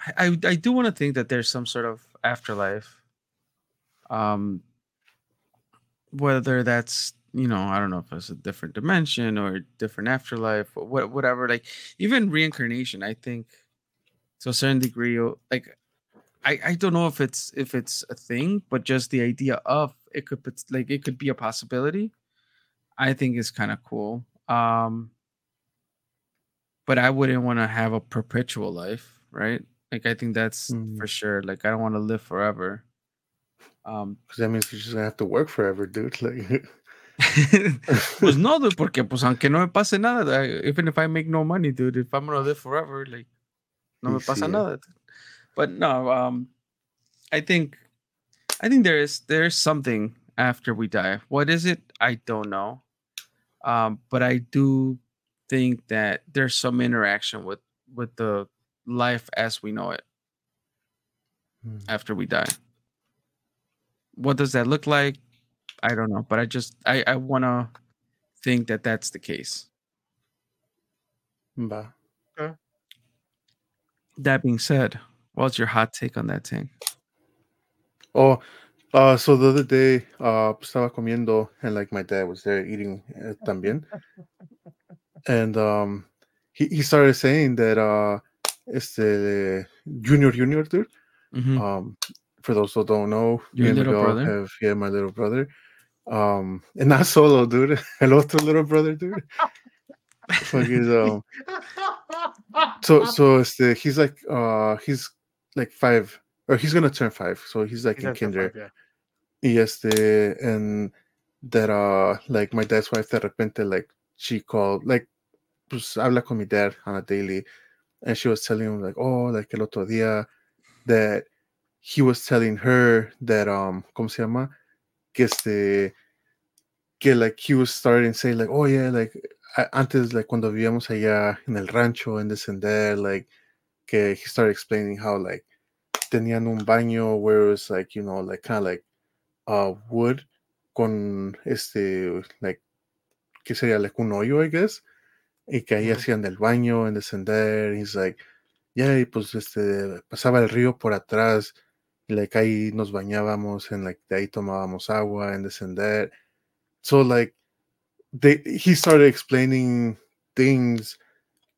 I I, I do want to think that there's some sort of afterlife. Um, whether that's you know, I don't know if it's a different dimension or different afterlife or what, whatever, like even reincarnation, I think to a certain degree, like, I, I don't know if it's, if it's a thing, but just the idea of it could, like, it could be a possibility. I think is kind of cool. Um, but I wouldn't want to have a perpetual life. Right. Like, I think that's mm. for sure. Like, I don't want to live forever. Um, cause that means you're just gonna have to work forever, dude. Like, pues no, dude, porque pues aunque no me pase nada, even if I make no money, dude, if I'm gonna live forever, like no me pasa nada. Dude. But no, um, I think, I think there is there's something after we die. What is it? I don't know. Um, but I do think that there's some interaction with with the life as we know it hmm. after we die. What does that look like? I don't know, but I just I, I want to think that that's the case. Bah. Okay. That being said, what's your hot take on that thing? Oh, uh, so the other day, uh, estaba comiendo, and like my dad was there eating uh, también, and um, he he started saying that uh, it's the Junior Junior dude. Mm-hmm. Um, for those who don't know, your me little and brother, have, yeah, my little brother, um, and not solo, dude. Hello to little brother, dude. So he's um, so so it's the, he's like uh, he's like five. Or he's gonna turn five, so he's like he's in kinder. Five, yeah. Yes, the and that uh, like my dad's wife, de repente, like she called, like, pues habla con mi dad on a daily, and she was telling him like, oh, like el otro día, that he was telling her that um, ¿cómo se llama? Que este, que like he was starting to say like, oh yeah, like antes like cuando vivíamos allá en el rancho and this and that, like, que he started explaining how like. Tenían un baño where it was like, you know, like kind of like uh, wood con este, like, que sería like un hoyo, I guess, y que ahí hacían el baño en descender. He's like, yeah, y pues este, pasaba el río por atrás, y like ahí nos bañábamos, and like de ahí tomábamos agua en descender. So, like, they, he started explaining things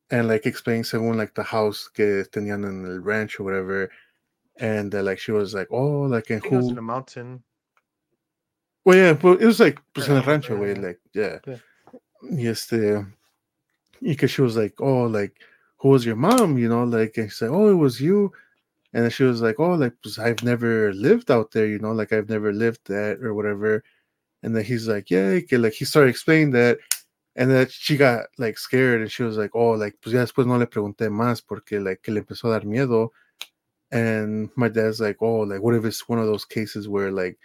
and like explaining según like the house que tenían en el ranch or whatever. And uh, like she was like, oh, like in who? In a mountain. Well, yeah, but it was like pues, in a rancho way, like yeah. yeah. Yes, the because she was like, oh, like who was your mom? You know, like and she said, oh, it was you. And then she was like, oh, like pues, I've never lived out there, you know, like I've never lived that or whatever. And then he's like, yeah, que, like he started explaining that, and then she got like scared, and she was like, oh, like pues ya después no le pregunté más porque like que le empezó a dar miedo. And my dad's like, oh, like what if it's one of those cases where like,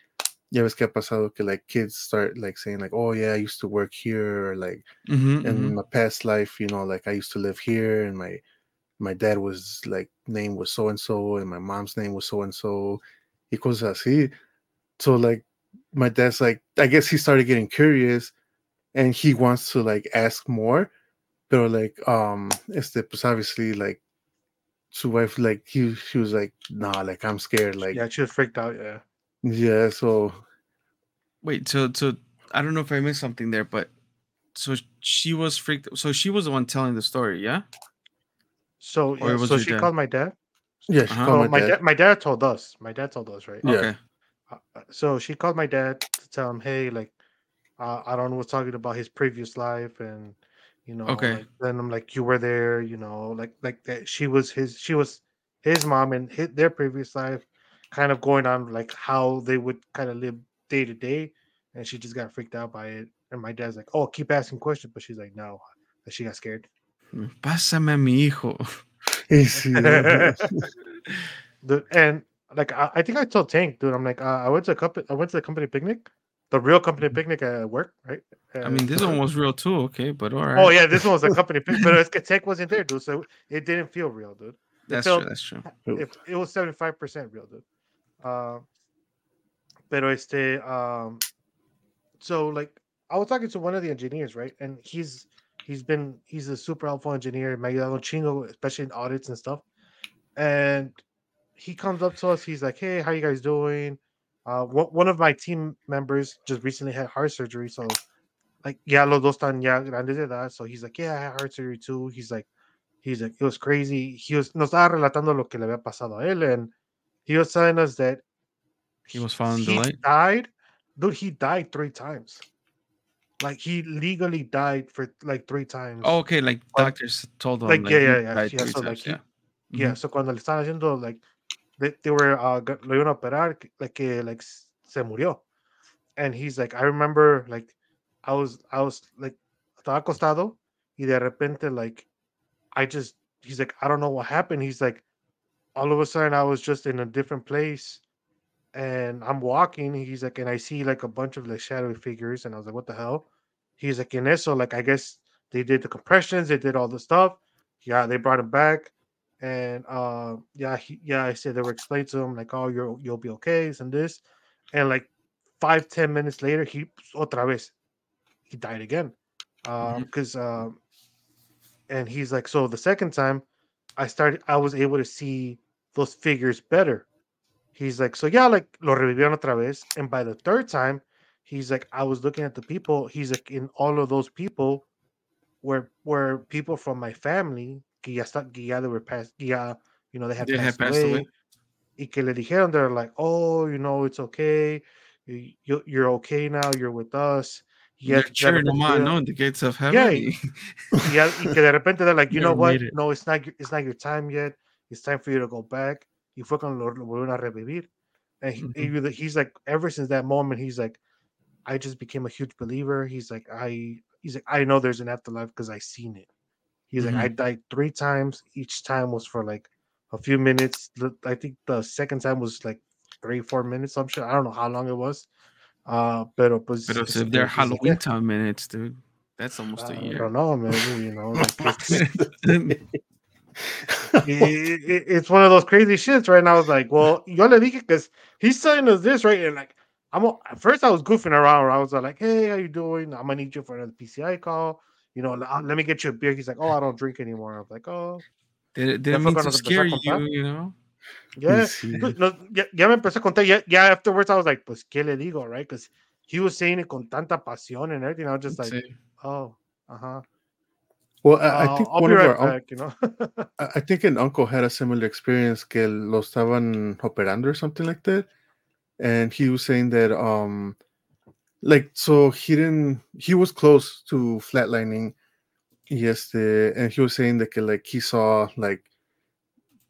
ya ves que ha pasado que like kids start like saying like, oh yeah, I used to work here, or like mm-hmm, in mm-hmm. my past life, you know, like I used to live here, and my my dad was like name was so and so, and my mom's name was so and so, y cosas así. So like my dad's like, I guess he started getting curious, and he wants to like ask more, pero like um, este pues obviously like. So wife, like he, she was like, nah, like I'm scared, like yeah, she was freaked out, yeah, yeah. So wait, so so I don't know if I missed something there, but so she was freaked. So she was the one telling the story, yeah. So yeah, so she dad? called my dad. Yeah, she uh-huh. called so my dad. Da- my dad told us. My dad told us, right? Yeah. Okay. Uh, so she called my dad to tell him, hey, like uh, I don't know what's talking about his previous life and. You know, okay. Like, then I'm like, you were there, you know, like like that. She was his, she was his mom, and his, their previous life, kind of going on like how they would kind of live day to day, and she just got freaked out by it. And my dad's like, oh, keep asking questions, but she's like, no, and she got scared. Pásame a mi hijo. Dude, and like I, I think I told Tank, dude, I'm like, uh, I went to a company, I went to the company picnic. The real company picnic at work, right? At, I mean, this one was real too, okay, but all right. Oh, yeah, this one was a company picnic, but it's, Tech wasn't there, dude, so it didn't feel real, dude. It that's felt, true, that's true. It, it was seventy-five percent real, dude. Uh, pero este, um, so, like, I was talking to one of the engineers, right? And he's he's been, he's a super helpful engineer, me ayudó chingo, especially in audits and stuff. And he comes up to us, he's like, hey, how you guys doing? Uh, one of my team members just recently had heart surgery, so like, yeah, los dos tan ya grandes de edad. So he's like, yeah, I had heart surgery too. He's like, he's like, it was crazy. He was nos estaba relatando lo que le había pasado a él, and he was telling us that he was found he light. died, dude. He died three times. Like he legally died for like three times. Oh, okay, like doctors but, told him, like, like yeah, yeah, yeah, yeah. So times, like, he, yeah. yeah. Mm-hmm. So cuando le estaban haciendo like. They, they were uh, lo iban a operar, like que like se murió, and he's like, I remember like I was I was like estaba acostado y de repente like I just he's like I don't know what happened. He's like all of a sudden I was just in a different place, and I'm walking. He's like and I see like a bunch of like shadowy figures, and I was like what the hell? He's like in eso like I guess they did the compressions, they did all the stuff. Yeah, they brought him back. And uh, yeah, he, yeah, I said they were explained to him like, oh, you're you'll be okay, this and this, and like five ten minutes later, he otra vez, he died again, because uh, mm-hmm. um, And he's like, so the second time I started, I was able to see those figures better. He's like, so yeah, like, lo revivieron otra vez. And by the third time, he's like, I was looking at the people. He's like, in all of those people were were people from my family, que ya está, que ya they were passed, ya, you know, they had they passed, passed away. away. Y que le dijeron, they're like, oh, you know, it's okay. You, you're okay now. You're with us. Yet, you're cheering them on, no, in the gates of heaven. Yeah. Yeah. Y que de repente they're like, you know what? No, it's not. It's not your time yet. It's time for you to go back. Y fue cuando lo volvieron a revivir. And he, mm-hmm. he, he's like, ever since that moment, he's like, I just became a huge believer. He's like, I, he's like, I know there's an afterlife because I seen it. He's mm-hmm. like, I died three times. Each time was for like a few minutes. I think the second time was like three, four minutes. I'm sure. I don't know how long it was. Uh, pero pues, pero si they're Halloween time minutes, dude. That's almost uh, a year. I don't know, man. You know, like, it's, it, it, it's one of those crazy shits, right? And I was like, well, yo le dije, because he's telling us this, right? And like, I'm a, at first I was goofing around. I was like, hey, how you doing? I'm gonna need you for another P C I call. You know, I'll, let me get you a beer. He's like, oh, I don't drink anymore. I was like, oh, did did I mean to scare you? Contar? You know, yeah. No, ya, ya me empezó a contar. Yeah, yeah. Afterwards, I was like, pues qué le digo, right? Because he was saying it con tanta pasión and everything. I was just like, sí. oh, uh huh. Well, I, uh, I think I'll one be right of our back, un- you know. I think an uncle had a similar experience. Que lo estaban operando or something like that. And he was saying that, um, like, so he didn't, he was close to flatlining. Yes, the, and he was saying that, like, he saw, like,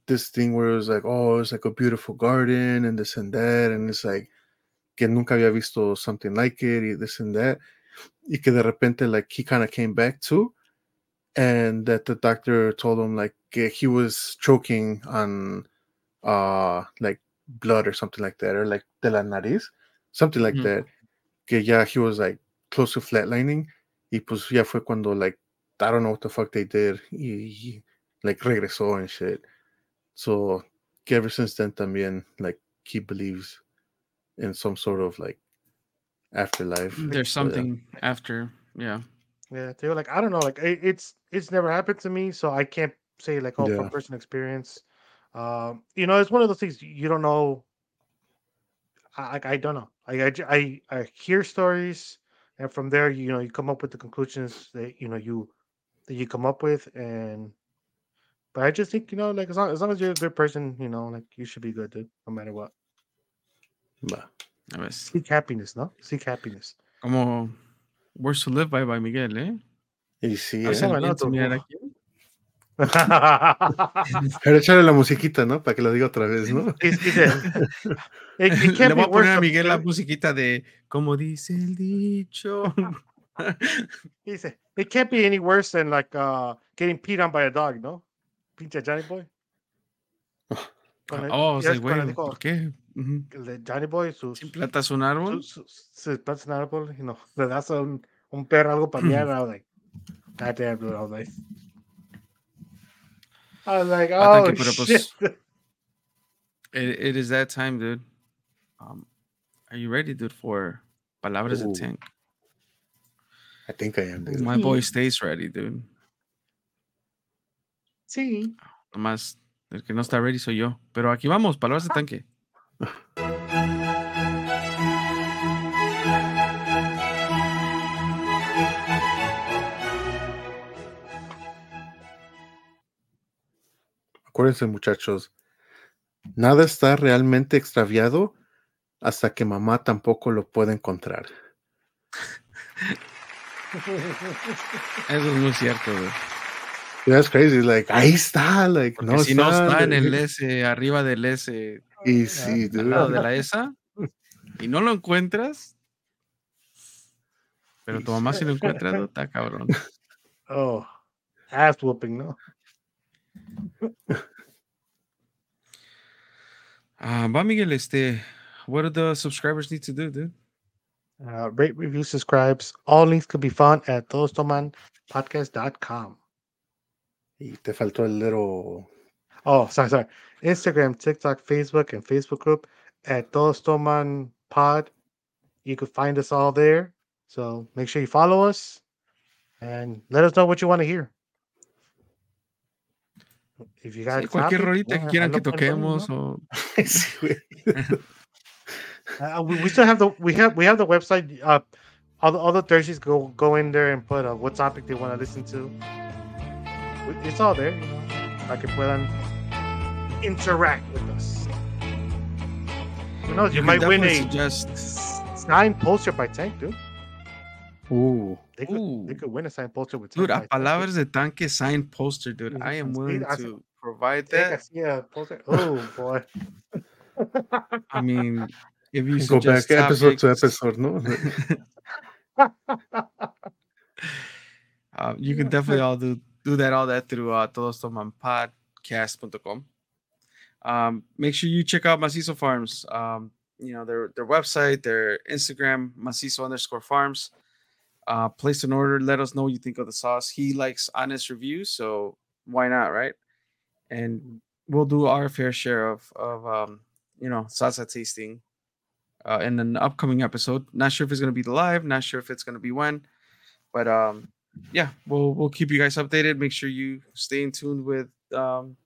this thing where it was like, oh, it's like a beautiful garden and this and that. And it's like, que nunca había visto something like it, y this and that. Y que de repente, like, he kind of came back too. And that the doctor told him, like, he was choking on, uh, like, blood or something like that, or like de la nariz, something like mm-hmm. that. Que yeah, he was like close to flatlining. Y pues ya fue cuando, like, I don't know what the fuck they did. Y, y like regresó and shit. So que ever since then también, like, he believes in some sort of like afterlife. There's something yeah. after, yeah, yeah. They were like, I don't know, like it, it's it's never happened to me, so I can't say like, oh, yeah. from personal experience. Um, you know, it's one of those things you don't know. I, I, I don't know. I, I I hear stories, and from there, you know, you come up with the conclusions that you know you that you come up with. And but I just think, you know, like, as long as, long as you're a good person, you know, like, you should be good, dude, no matter what. Nah. Nice. Seek happiness, no? Seek happiness. Como Words to Live by by Miguel, eh? Y sí, pero echarle la musiquita, ¿no? Para que lo diga otra vez, ¿no? It, it, it, it le voy a poner a Miguel la musiquita de como dice el dicho. Dice, it can't be any worse than like uh, getting peed on by a dog, ¿no? Pinche Johnny Boy. Con el, oh, sí, güey. Bueno, ¿por qué? Uh-huh. El de Johnny Boy. Sus, ¿Se plantas un árbol? Su, su, se plantas un árbol, you know, le das a un, un perro algo para mirar. I was like, God damn, dude. I was like, I was like, oh, I shit. It, it is that time, dude. Um, are you ready, dude, for Palabras Ooh. De Tank? I think I am, dude. My boy stays ready, dude. Sí. Nomás, el que no está ready soy yo. Pero aquí vamos, Palabras de Tanque. Acuérdense, muchachos, nada está realmente extraviado hasta que mamá tampoco lo puede encontrar. Eso es muy cierto, güey. That's crazy, like, ahí está, like, porque no si está, no está de... en el S, arriba del S, y sí, al lado de la esa, y no lo encuentras, pero tu mamá sí lo encuentra, no está cabrón. Oh, ass whooping, ¿no? Uh, but Miguel, este, what do the subscribers need to do, dude? Uh, rate, review, subscribes. All links can be found at todos toman podcast dot com. Y te faltó el little... Oh, sorry, sorry. Instagram, TikTok, Facebook, and Facebook group at Todos Toman Pod. You can find us all there. So make sure you follow us and let us know what you want to hear. Y sí, cualquier rolita que quieran que toquemos, ¿no? O... sí, güey. Uh, we, we still have the we have we have the website up. Uh, all the all the Thursdays go go in there and put uh, what topic they want to listen to. It's all there, you know, para que puedan interact with us. You know, you, you might win a suggest... signed poster by Tank, dude. Ooh. They could, Ooh. They could win a signed poster with Tank. Dude, a palabras de Tanque signed poster, dude. I am willing to provide that. Yeah, poster. Oh, boy. I mean, if you go back topics, episode to episode, no? uh, you can definitely all do, do that, all that through uh, todos toman podcast dot com. Um, make sure you check out Macizo Farms. Um, you know, their their website, their Instagram, Macizo underscore farms. Uh, place an order. Let us know what you think of the sauce. He likes honest reviews, so why not, right? And we'll do our fair share of, of um, you know, salsa tasting uh, in an upcoming episode. Not sure if it's going to be live. Not sure if it's going to be when. But, um, yeah, we'll we'll keep you guys updated. Make sure you stay in tune with um,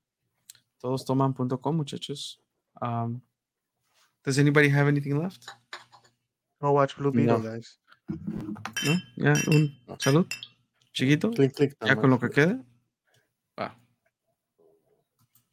todos toman dot com, muchachos. Um, does anybody have anything left? Go watch Blue Beetle, no. guys. ¿No? Ya, un salud. Chiquito. Click, click, ya con lo que quede.